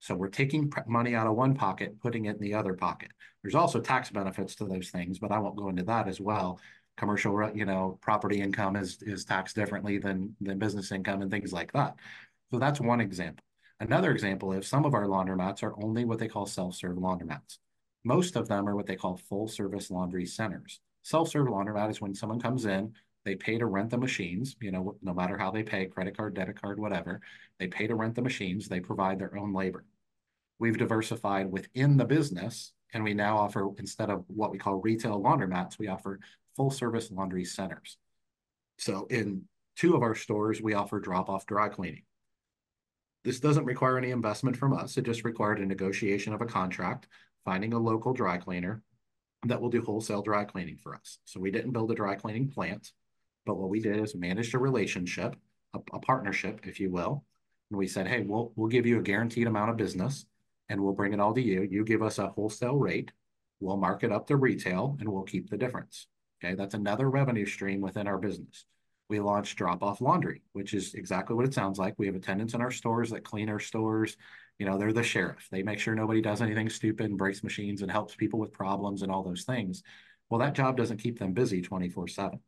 So we're taking money out of one pocket, putting it in the other pocket. There's also tax benefits to those things, but I won't go into that as well. Commercial, you know, property income is, is taxed differently than, than business income and things like that. So that's one example. Another example is some of our laundromats are only what they call self-serve laundromats. Most of them are what they call full-service laundry centers. Self-serve laundromat is when someone comes in, they pay to rent the machines, you know, no matter how they pay, credit card, debit card, whatever, they pay to rent the machines, they provide their own labor. We've diversified within the business, and we now offer, instead of what we call retail laundromats, we offer full-service laundry centers. So in two of our stores, we offer drop-off dry cleaning. This doesn't require any investment from us. It just required a negotiation of a contract, finding a local dry cleaner that will do wholesale dry cleaning for us. So we didn't build a dry cleaning plant. But what we did is managed a relationship, a, a partnership, if you will. And we said, hey, we'll, we'll give you a guaranteed amount of business and we'll bring it all to you. You give us a wholesale rate. We'll mark it up to retail and we'll keep the difference. Okay, that's another revenue stream within our business. We launched drop-off laundry, which is exactly what it sounds like. We have attendants in our stores that clean our stores. You know, they're the sheriff. They make sure nobody does anything stupid and breaks machines and helps people with problems and all those things. Well, that job doesn't keep them busy twenty-four seven.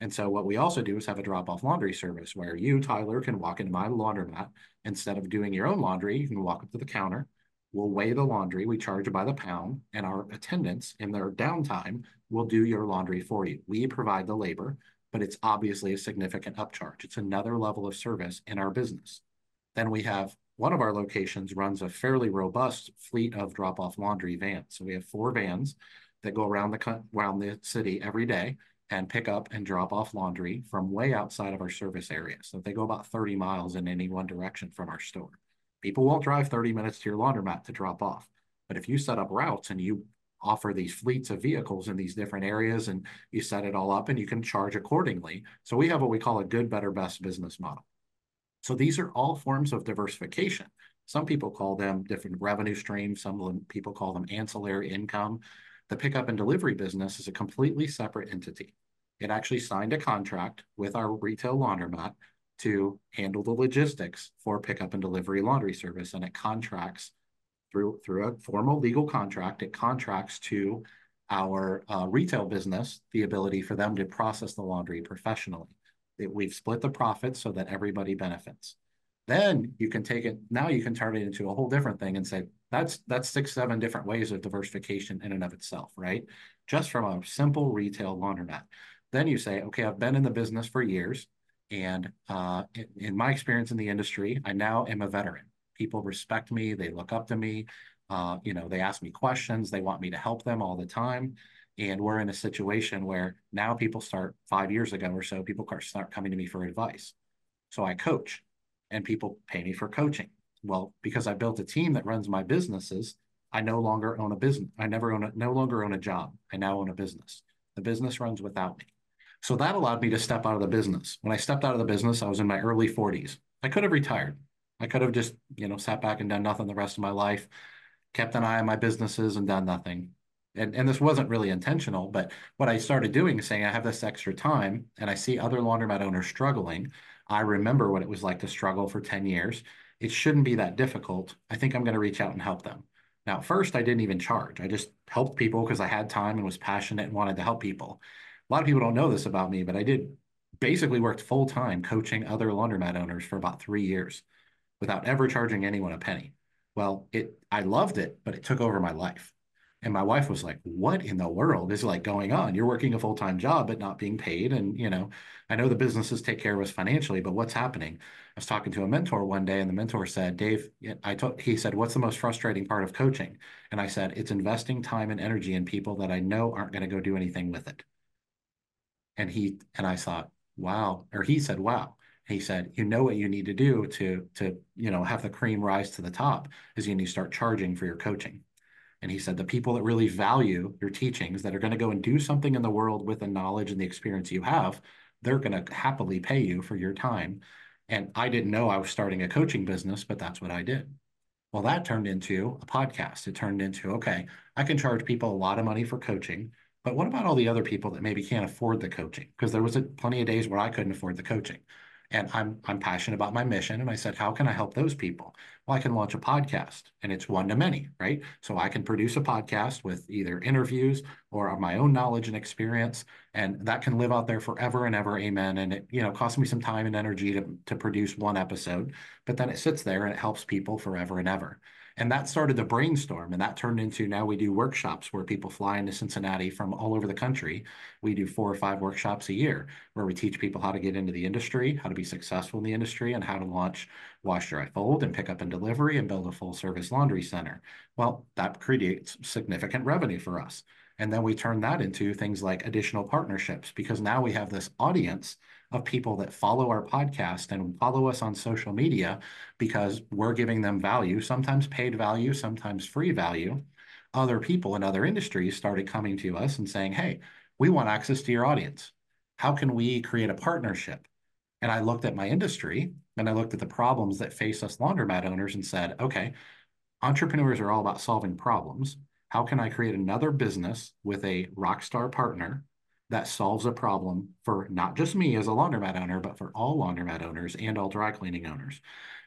And so what we also do is have a drop-off laundry service where you, Tyler, can walk into my laundromat. Instead of doing your own laundry, you can walk up to the counter. We'll weigh the laundry. We charge by the pound. And our attendants, in their downtime, will do your laundry for you. We provide the labor, but it's obviously a significant upcharge. It's another level of service in our business. Then we have one of our locations runs a fairly robust fleet of drop-off laundry vans. So we have four vans that go around the, around the city every day and pick up and drop off laundry from way outside of our service area. So they go about thirty miles in any one direction from our store. People won't drive thirty minutes to your laundromat to drop off. But if you set up routes and you offer these fleets of vehicles in these different areas and you set it all up and you can charge accordingly. So we have what we call a good, better, best business model. So these are all forms of diversification. Some people call them different revenue streams. Some people call them ancillary income. The pickup and delivery business is a completely separate entity. It actually signed a contract with our retail laundromat to handle the logistics for pickup and delivery laundry service. And it contracts through, through a formal legal contract, it contracts to our uh, retail business, the ability for them to process the laundry professionally. It, we've split the profits so that everybody benefits. Then you can take it, now you can turn it into a whole different thing and say, that's that's six, seven different ways of diversification in and of itself, right? Just from a simple retail laundromat. Then you say, okay, I've been in the business for years. And uh, in, in my experience in the industry, I now am a veteran. People respect me. They look up to me. Uh, you know, they ask me questions. They want me to help them all the time. And we're in a situation where now people start five years ago or so, people start coming to me for advice. So I coach. And people pay me for coaching. Well, because I built a team that runs my businesses, I no longer own a business. I never own a, no longer own a job. I now own a business. The business runs without me. So that allowed me to step out of the business. When I stepped out of the business, I was in my early forties. I could have retired. I could have just, you know, sat back and done nothing the rest of my life, kept an eye on my businesses and done nothing. And, and this wasn't really intentional, but what I started doing is saying I have this extra time and I see other laundromat owners struggling. I remember what it was like to struggle for ten years. It shouldn't be that difficult. I think I'm going to reach out and help them. Now, at first, I didn't even charge. I just helped people because I had time and was passionate and wanted to help people. A lot of people don't know this about me, but I did basically worked full-time coaching other laundromat owners for about three years without ever charging anyone a penny. Well, it I loved it, but it took over my life. And my wife was like, what in the world is like going on? You're working a full-time job, but not being paid. And, you know, I know the businesses take care of us financially, but what's happening? I was talking to a mentor one day and the mentor said, Dave, I told, he said, what's the most frustrating part of coaching? And I said, it's investing time and energy in people that I know aren't going to go do anything with it. And he, and I thought, wow, or he said, wow. He said, you know what you need to do to, to, you know, have the cream rise to the top is you need to start charging for your coaching. And he said, the people that really value your teachings, that are going to go and do something in the world with the knowledge and the experience you have, they're going to happily pay you for your time. And I didn't know I was starting a coaching business, but that's what I did. Well, that turned into a podcast. It turned into, okay, I can charge people a lot of money for coaching, but what about all the other people that maybe can't afford the coaching? Because there was a, plenty of days where I couldn't afford the coaching. And I'm I'm passionate about my mission. And I said, how can I help those people? Well, I can launch a podcast and it's one to many, right? So I can produce a podcast with either interviews or my own knowledge and experience. And that can live out there forever and ever. Amen. And it, you know, costs me some time and energy to, to produce one episode, but then it sits there and it helps people forever and ever. And that started the brainstorm, and that turned into now we do workshops where people fly into Cincinnati from all over the country. We do four or five workshops a year where we teach people how to get into the industry, how to be successful in the industry, and how to launch Wash, Dry, Fold and pick up and delivery and build a full service laundry center. Well, that creates significant revenue for us. And then we turn that into things like additional partnerships, because now we have this audience of people that follow our podcast and follow us on social media because we're giving them value, sometimes paid value, sometimes free value. Other people in other industries started coming to us and saying, hey, we want access to your audience. How can we create a partnership? And I looked at my industry and I looked at the problems that face us laundromat owners and said, okay, entrepreneurs are all about solving problems. How can I create another business with a rock star partner that solves a problem for not just me as a laundromat owner, but for all laundromat owners and all dry cleaning owners?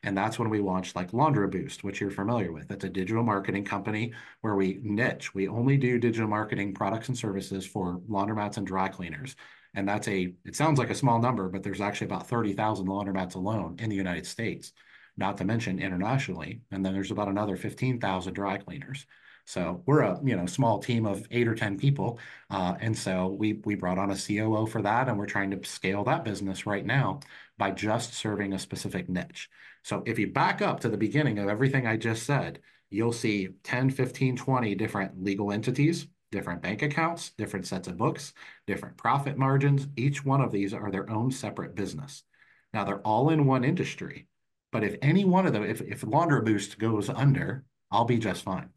And that's when we launched like Laundra Boost, which you're familiar with. It's a digital marketing company where we niche. We only do digital marketing products and services for laundromats and dry cleaners. And that's a, it sounds like a small number, but there's actually about thirty thousand laundromats alone in the United States, not to mention internationally. And then there's about another fifteen thousand dry cleaners. So we're a you know small team of eight or ten people. Uh, and so we we brought on a C O O for that, and we're trying to scale that business right now by just serving a specific niche. So if you back up to the beginning of everything I just said, you'll see ten, fifteen, twenty different legal entities, different bank accounts, different sets of books, different profit margins. Each one of these are their own separate business. Now they're all in one industry, but if any one of them, if, if Laundra Boost goes under, I'll be just fine.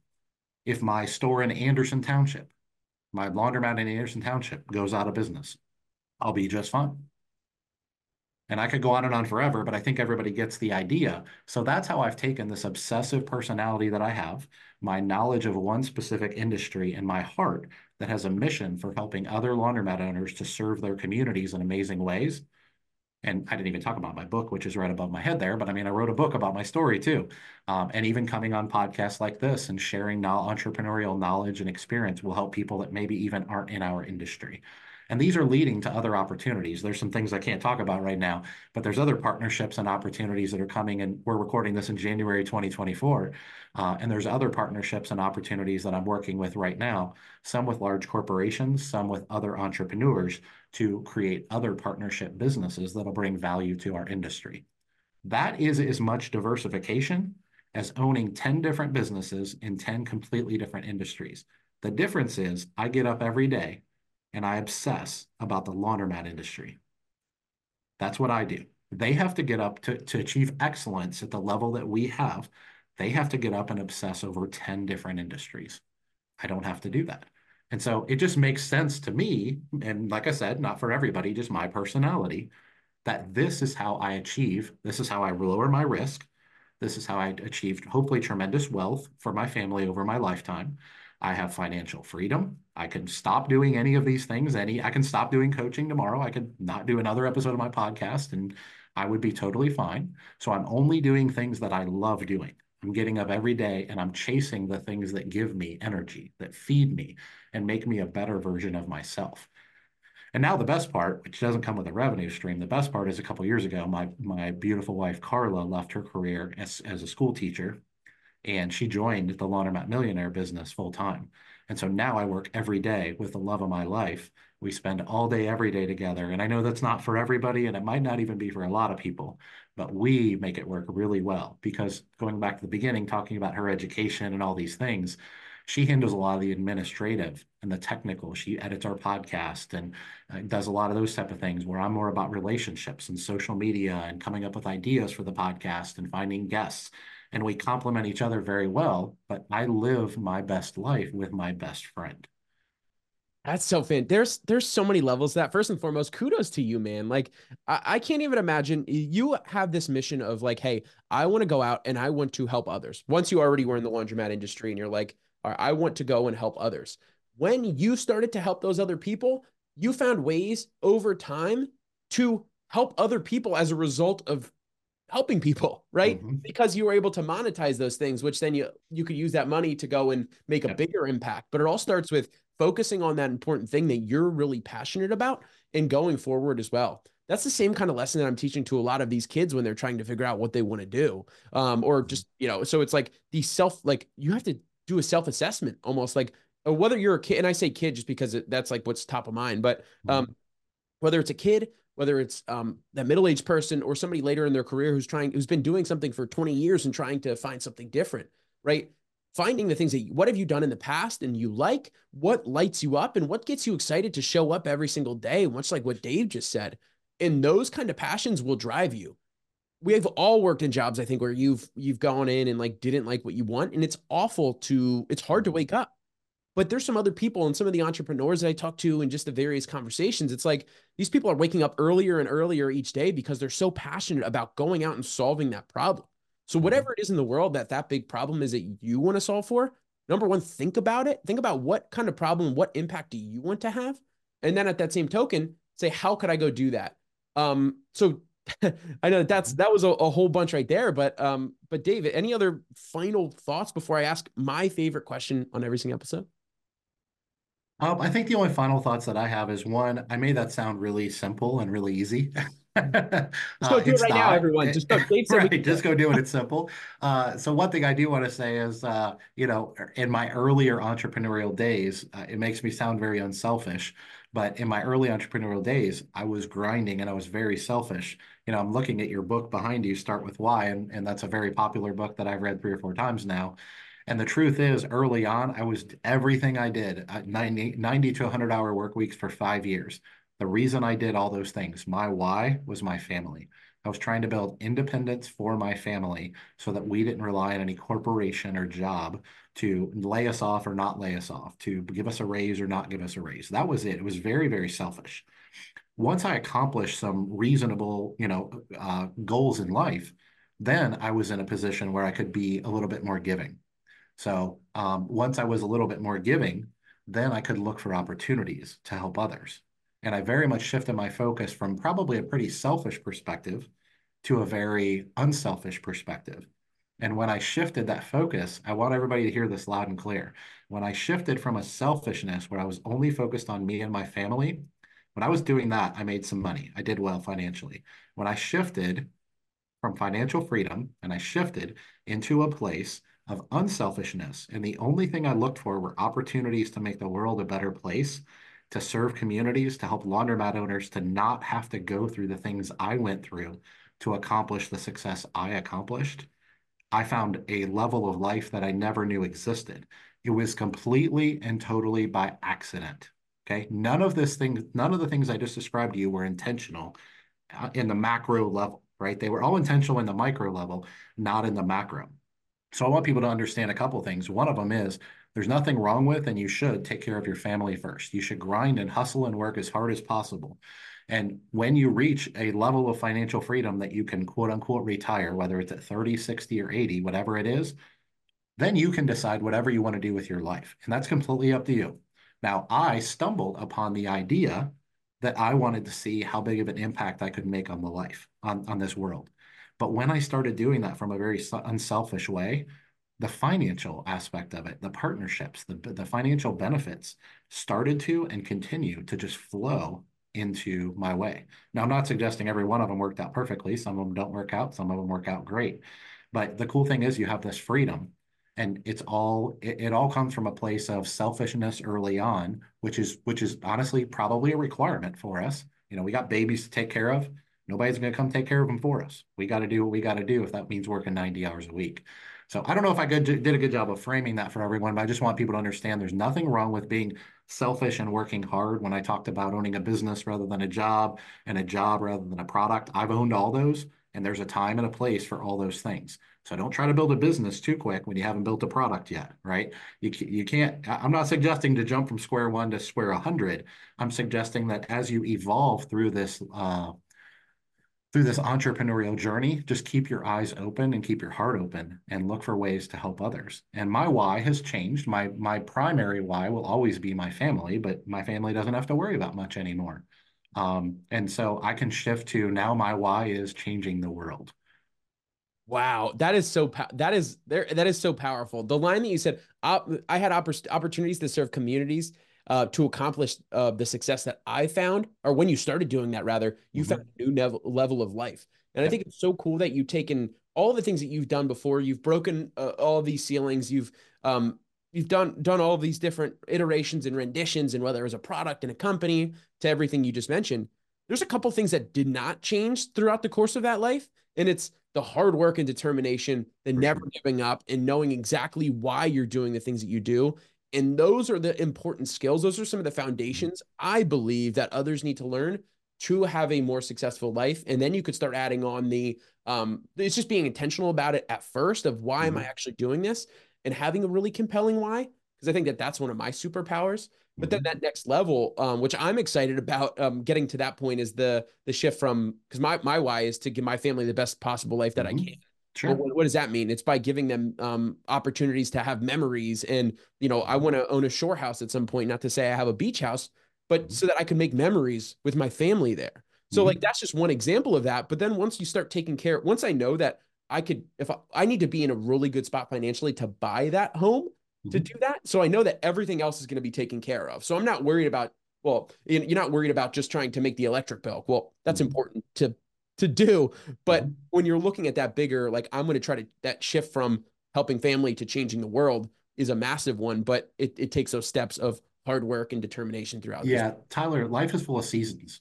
If my store in Anderson Township, my laundromat in Anderson Township goes out of business, I'll be just fine. And I could go on and on forever, but I think everybody gets the idea. So that's how I've taken this obsessive personality that I have, my knowledge of one specific industry, and my heart that has a mission for helping other laundromat owners to serve their communities in amazing ways. And I didn't even talk about my book, which is right above my head there. But I mean, I wrote a book about my story too. Um, and even coming on podcasts like this and sharing no- entrepreneurial knowledge and experience will help people that maybe even aren't in our industry. And these are leading to other opportunities. There's some things I can't talk about right now, but there's other partnerships and opportunities that are coming. And we're recording this in January twenty twenty-four. Uh, and there's other partnerships and opportunities that I'm working with right now, some with large corporations, some with other entrepreneurs to create other partnership businesses that'll bring value to our industry. That is as much diversification as owning ten different businesses in ten completely different industries. The difference is I get up every day and I obsess about the laundromat industry. That's what I do. They have to get up to, to achieve excellence at the level that we have. They have to get up and obsess over ten different industries. I don't have to do that. And so it just makes sense to me. And like I said, not for everybody, just my personality, that this is how I achieve. This is how I lower my risk. This is how I achieved hopefully tremendous wealth for my family over my lifetime. I have financial freedom. I can stop doing any of these things. Any, I can stop doing coaching tomorrow. I could not do another episode of my podcast and I would be totally fine. So I'm only doing things that I love doing. I'm getting up every day and I'm chasing the things that give me energy, that feed me and make me a better version of myself. And now the best part, which doesn't come with a revenue stream, the best part is a couple of years ago, my my beautiful wife, Carla, left her career as, as a school teacher, and she joined the Laundromat Millionaire business full time. And so now I work every day with the love of my life. We spend all day, every day together. And I know that's not for everybody, and it might not even be for a lot of people, but we make it work really well, because going back to the beginning, talking about her education and all these things, she handles a lot of the administrative and the technical. She edits our podcast and uh, does a lot of those type of things, where I'm more about relationships and social media and coming up with ideas for the podcast and finding guests. And we complement each other very well, but I live my best life with my best friend. That's so fantastic. There's, there's so many levels to that. First and foremost, kudos to you, man. Like, I, I can't even imagine. You have this mission of like, hey, I want to go out and I want to help others. Once you already were in the laundromat industry and you're like, I want to go and help others. When you started to help those other people, you found ways over time to help other people as a result of helping people, right? Mm-hmm. Because you were able to monetize those things, which then you, you could use that money to go and make a yeah. bigger impact. But it all starts with focusing on that important thing that you're really passionate about and going forward as well. That's the same kind of lesson that I'm teaching to a lot of these kids when they're trying to figure out what they want to do. Um, or just, you know, so it's like the self, like you have to do a self-assessment almost, like whether you're a kid, and I say kid just because it, that's like what's top of mind, but um, whether it's a kid, whether it's um, that middle-aged person or somebody later in their career who's trying, who's been doing something for twenty years and trying to find something different, right? Finding the things that, what have you done in the past and you like, what lights you up and what gets you excited to show up every single day, much like what Dave just said. And those kind of passions will drive you. We've all worked in jobs, I think, where you've you've gone in and like didn't like what you want. And it's awful to, it's hard to wake up. But there's some other people and some of the entrepreneurs that I talk to and just the various conversations. It's like these people are waking up earlier and earlier each day because they're so passionate about going out and solving that problem. So whatever it is in the world that that big problem is that you want to solve for, number one, think about it. Think about what kind of problem, what impact do you want to have? And then at that same token, say, how could I go do that? Um, so I know that that's, that was a, a whole bunch right there, but, um, but Dave, any other final thoughts before I ask my favorite question on every single episode? Um, I think the only final thoughts that I have is, one, I made that sound really simple and really easy. Let's go uh, do it right not, now, everyone. Just go, Dave said right, we just go do it. It's simple. Uh, so one thing I do want to say is, uh, you know, in my earlier entrepreneurial days, uh, it makes me sound very unselfish, but in my early entrepreneurial days, I was grinding and I was very selfish. You know, I'm looking at your book behind you, Start With Why, and, and that's a very popular book that I've read three or four times now. And the truth is, early on, I was everything I did, uh, ninety to one hundred hour work weeks for five years. The reason I did all those things, my why, was my family. I was trying to build independence for my family so that we didn't rely on any corporation or job to lay us off or not lay us off, to give us a raise or not give us a raise. That was it. It was very, very selfish. Once I accomplished some reasonable, you know, uh, goals in life, then I was in a position where I could be a little bit more giving. So um, once I was a little bit more giving, then I could look for opportunities to help others. And I very much shifted my focus from probably a pretty selfish perspective to a very unselfish perspective. And when I shifted that focus, I want everybody to hear this loud and clear. When I shifted from a selfishness where I was only focused on me and my family, when I was doing that, I made some money. I did well financially. When I shifted from financial freedom and I shifted into a place of unselfishness, and the only thing I looked for were opportunities to make the world a better place, to serve communities, to help laundromat owners to not have to go through the things I went through to accomplish the success I accomplished, I found a level of life that I never knew existed. It was completely and totally by accident, okay? None of this thing, none of the things I just described to you were intentional in the macro level, right? They were all intentional in the micro level, not in the macro. So I want people to understand a couple of things. One of them is there's nothing wrong with, and you should take care of your family first. You should grind and hustle and work as hard as possible. And when you reach a level of financial freedom that you can quote unquote retire, whether it's at thirty, sixty, or eighty, whatever it is, then you can decide whatever you want to do with your life. And that's completely up to you. Now, I stumbled upon the idea that I wanted to see how big of an impact I could make on the life, on, on this world. But when I started doing that from a very unselfish way, the financial aspect of it, the partnerships, the, the financial benefits started to and continue to just flow into my way. Now, I'm not suggesting every one of them worked out perfectly. Some of them don't work out. Some of them work out great. But the cool thing is you have this freedom, and it's all, it, it all comes from a place of selfishness early on, which is, which is honestly probably a requirement for us. You know, we got babies to take care of. Nobody's going to come take care of them for us. We got to do what we got to do if that means working ninety hours a week. So I don't know if I good, did a good job of framing that for everyone, but I just want people to understand there's nothing wrong with being selfish and working hard. When I talked about owning a business rather than a job and a job rather than a product, I've owned all those, and there's a time and a place for all those things. So don't try to build a business too quick when you haven't built a product yet, right? You, you can't, I'm not suggesting to jump from square one to square one hundred. I'm suggesting that as you evolve through this uh through this entrepreneurial journey, just keep your eyes open and keep your heart open and look for ways to help others. And my why has changed. My, my primary why will always be my family, but my family doesn't have to worry about much anymore. Um, and so I can shift to now my why is changing the world. Wow. That is so, that is there. That is so powerful. The line that you said, I, I had oppor- opportunities to serve communities Uh, to accomplish uh, the success that I found, or when you started doing that, rather, you mm-hmm. found a new nev- level of life. And yeah. I think it's so cool that you've taken all the things that you've done before, you've broken uh, all of these ceilings, you've um, you've done done all of these different iterations and renditions, and whether it was a product and a company to everything you just mentioned. There's a couple things that did not change throughout the course of that life, and it's the hard work and determination, the For never sure. giving up, and knowing exactly why you're doing the things that you do. And those are the important skills. Those are some of the foundations I believe that others need to learn to have a more successful life. And then you could start adding on the, um, it's just being intentional about it at first of why mm-hmm. am I actually doing this, and having a really compelling why, because I think that that's one of my superpowers. Mm-hmm. But then that next level, um, which I'm excited about um, getting to that point, is the the shift from, because my, my why is to give my family the best possible life that mm-hmm. I can. Sure. What, what does that mean? It's by giving them um, opportunities to have memories. And, you know, I want to own a shore house at some point, not to say I have a beach house, but mm-hmm. so that I can make memories with my family there. So mm-hmm. like, that's just one example of that. But then once you start taking care, once I know that I could, if I, I need to be in a really good spot financially to buy that home, mm-hmm. to do that. So I know that everything else is going to be taken care of. So I'm not worried about, well, you're not worried about just trying to make the electric bill. Well, that's mm-hmm. important to to do. But when you're looking at that bigger, like I'm going to try to, that shift from helping family to changing the world is a massive one, but it, it takes those steps of hard work and determination throughout. Yeah. This. Tyler, life is full of seasons.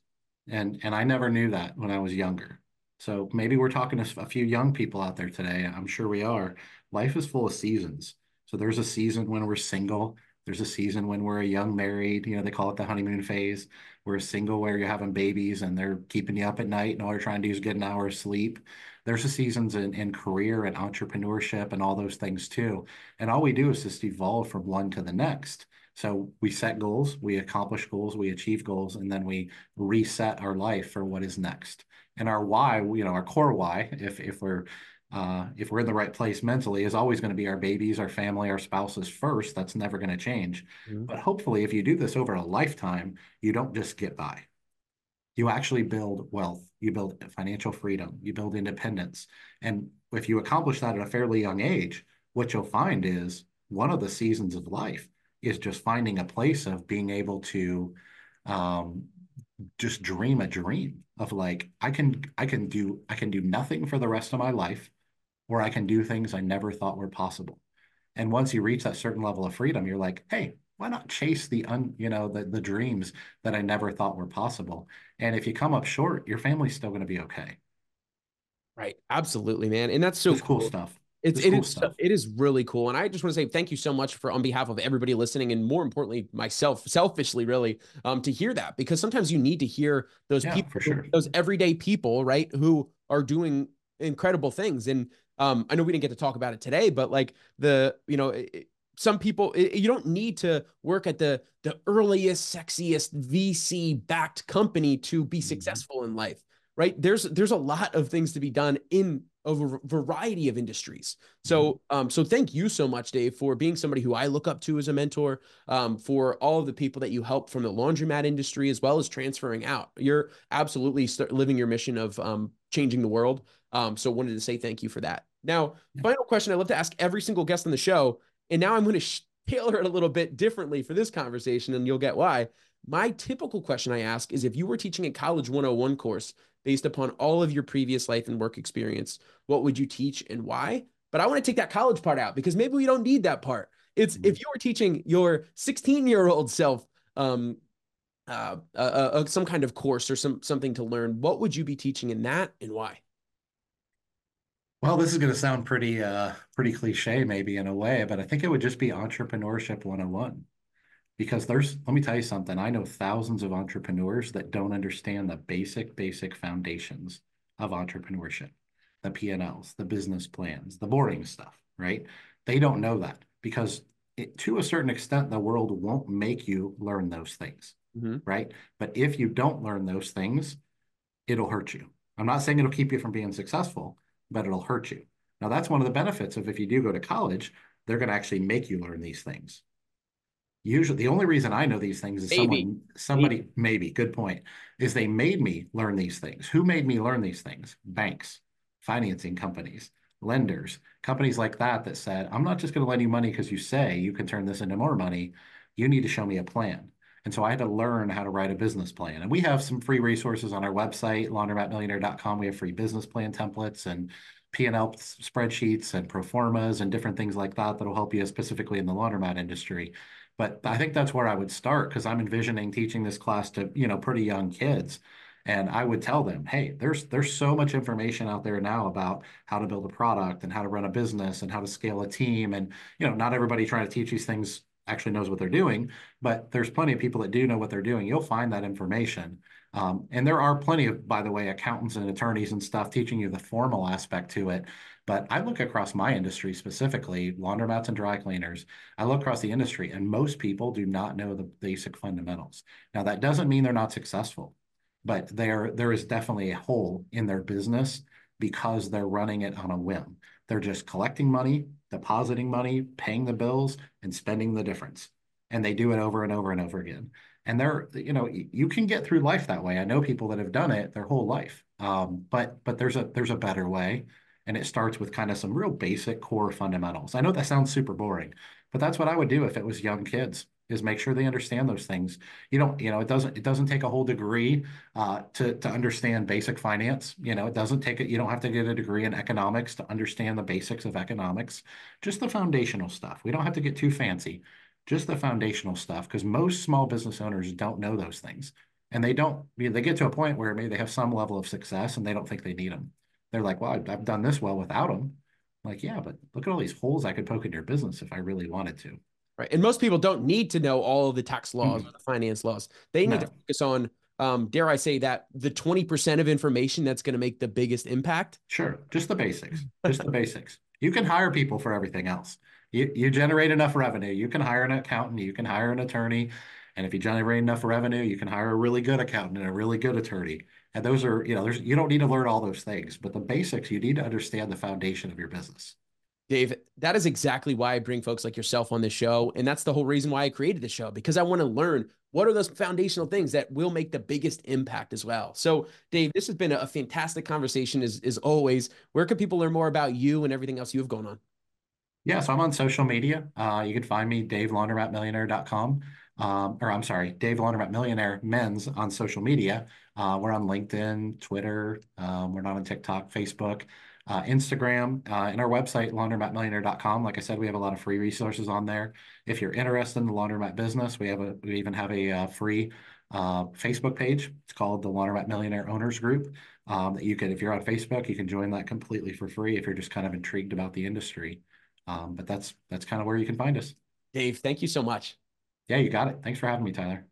And, and I never knew that when I was younger. So maybe we're talking to a few young people out there today. I'm sure we are. Life is full of seasons. So there's a season when we're single. There's a season when we're a young married, you know, they call it the honeymoon phase. We're single where you're having babies and they're keeping you up at night and all you're trying to do is get an hour of sleep. There's a seasons in, in career and entrepreneurship and all those things too. And all we do is just evolve from one to the next. So we set goals, we accomplish goals, we achieve goals, and then we reset our life for what is next. And our why, you know, our core why, if if we're Uh, if we're in the right place mentally, is always going to be our babies, our family, our spouses first. That's never going to change. Mm-hmm. But hopefully, if you do this over a lifetime, you don't just get by. You actually build wealth. You build financial freedom. You build independence. And if you accomplish that at a fairly young age, what you'll find is one of the seasons of life is just finding a place of being able to um, just dream a dream of like, I can, I can do, I can do nothing for the rest of my life, or I can do things I never thought were possible. And once you reach that certain level of freedom, you're like, hey, why not chase the, un, you know, the, the dreams that I never thought were possible? And if you come up short, your family's still going to be okay. Right. Absolutely, man. And that's so it's cool. cool stuff. It's, it's it, cool is, stuff. It is really cool. And I just want to say thank you so much for, on behalf of everybody listening, and more importantly, myself, selfishly, really, um, to hear that, because sometimes you need to hear those yeah, people, for sure. those everyday people, right, who are doing incredible things. And Um, I know we didn't get to talk about it today, but like the, you know, it, some people, it, you don't need to work at the the earliest, sexiest V C backed company to be successful in life, right? There's, there's a lot of things to be done in a variety of industries. So, um, so thank you so much, Dave, for being somebody who I look up to as a mentor, um, for all of the people that you help from the laundromat industry, as well as transferring out. You're absolutely start living your mission of, um, changing the world. Um, so wanted to say thank you for that. Now, final question I love to ask every single guest on the show, and now I'm going to tailor it a little bit differently for this conversation, and you'll get why. My typical question I ask is, if you were teaching a college one oh one course based upon all of your previous life and work experience, what would you teach and why? But I want to take that college part out, because maybe we don't need that part. It's if you were teaching your sixteen-year-old self um, uh, uh, uh, some kind of course or some something to learn, what would you be teaching in that and why? Well, this is going to sound pretty uh, pretty cliche maybe in a way, but I think it would just be Entrepreneurship one oh one. Because there's, let me tell you something, I know thousands of entrepreneurs that don't understand the basic, basic foundations of entrepreneurship, the P and Ls, the business plans, the boring stuff, right? They don't know that, because it, to a certain extent, the world won't make you learn those things, mm-hmm. right? But if you don't learn those things, it'll hurt you. I'm not saying it'll keep you from being successful, but it'll hurt you. Now, that's one of the benefits of if you do go to college, they're going to actually make you learn these things. Usually, the only reason I know these things is maybe. someone, somebody, maybe. maybe, good point, is they made me learn these things. Who made me learn these things? Banks, financing companies, lenders, companies like that that said, I'm not just going to lend you money because you say you can turn this into more money. You need to show me a plan. And so I had to learn how to write a business plan. And we have some free resources on our website, laundromat millionaire dot com. We have free business plan templates and P and L spreadsheets and pro formas and different things like that that'll help you specifically in the laundromat industry. But I think that's where I would start, because I'm envisioning teaching this class to, you know, pretty young kids. And I would tell them, hey, there's there's so much information out there now about how to build a product and how to run a business and how to scale a team. And, you know, not everybody trying to teach these things actually knows what they're doing, but there's plenty of people that do know what they're doing. You'll find that information. Um, and there are plenty of, by the way, accountants and attorneys and stuff teaching you the formal aspect to it. But I look across my industry specifically, laundromats and dry cleaners, I look across the industry, and most people do not know the basic fundamentals. Now, that doesn't mean they're not successful, but there, there is definitely a hole in their business because they're running it on a whim. They're just collecting money, depositing money, paying the bills, and spending the difference. And they do it over and over and over again. And they're, you know, you can get through life that way. I know people that have done it their whole life, um, but but there's a there's a better way. And it starts with kind of some real basic core fundamentals. I know that sounds super boring, but that's what I would do if it was young kids, is make sure they understand those things. You don't, you know, it doesn't, it doesn't take a whole degree uh, to, to understand basic finance. You know, it doesn't take it. You don't have to get a degree in economics to understand the basics of economics, just the foundational stuff. We don't have to get too fancy, just the foundational stuff, because most small business owners don't know those things. And they don't, you know, they get to a point where maybe they have some level of success and they don't think they need them. They're like, well, I've done this well without them. I'm like, yeah, but look at all these holes I could poke in your business if I really wanted to. Right. And most people don't need to know all of the tax laws mm-hmm. or the finance laws. They need no. to focus on, um, dare I say that, the twenty percent of information that's going to make the biggest impact. Sure. Just the basics. Just the basics. You can hire people for everything else. You, you generate enough revenue. You can hire an accountant. You can hire an attorney. And if you generate enough revenue, you can hire a really good accountant and a really good attorney. And those are, you know, there's, you don't need to learn all those things, but the basics, you need to understand the foundation of your business. Dave, that is exactly why I bring folks like yourself on this show. And that's the whole reason why I created this show, because I want to learn what are those foundational things that will make the biggest impact as well. So Dave, this has been a fantastic conversation as, as always. Where can people learn more about you and everything else you have going on? Yeah, so I'm on social media. Uh, you can find me, Dave Laundromat Millionaire dot com. Um, or I'm sorry, Dave Laundromat Millionaire Menz on social media. Uh, we're on LinkedIn, Twitter. Um, we're not on TikTok, Facebook, uh, Instagram, uh, and our website, laundromat millionaire dot com. Like I said, we have a lot of free resources on there. If you're interested in the laundromat business, we have a, we even have a uh, free uh, Facebook page. It's called the Laundromat Millionaire Owners Group. Um, that you can, if you're on Facebook, you can join that completely for free if you're just kind of intrigued about the industry. Um, but that's that's kind of where you can find us. Dave, thank you so much. Yeah, you got it. Thanks for having me, Tyler.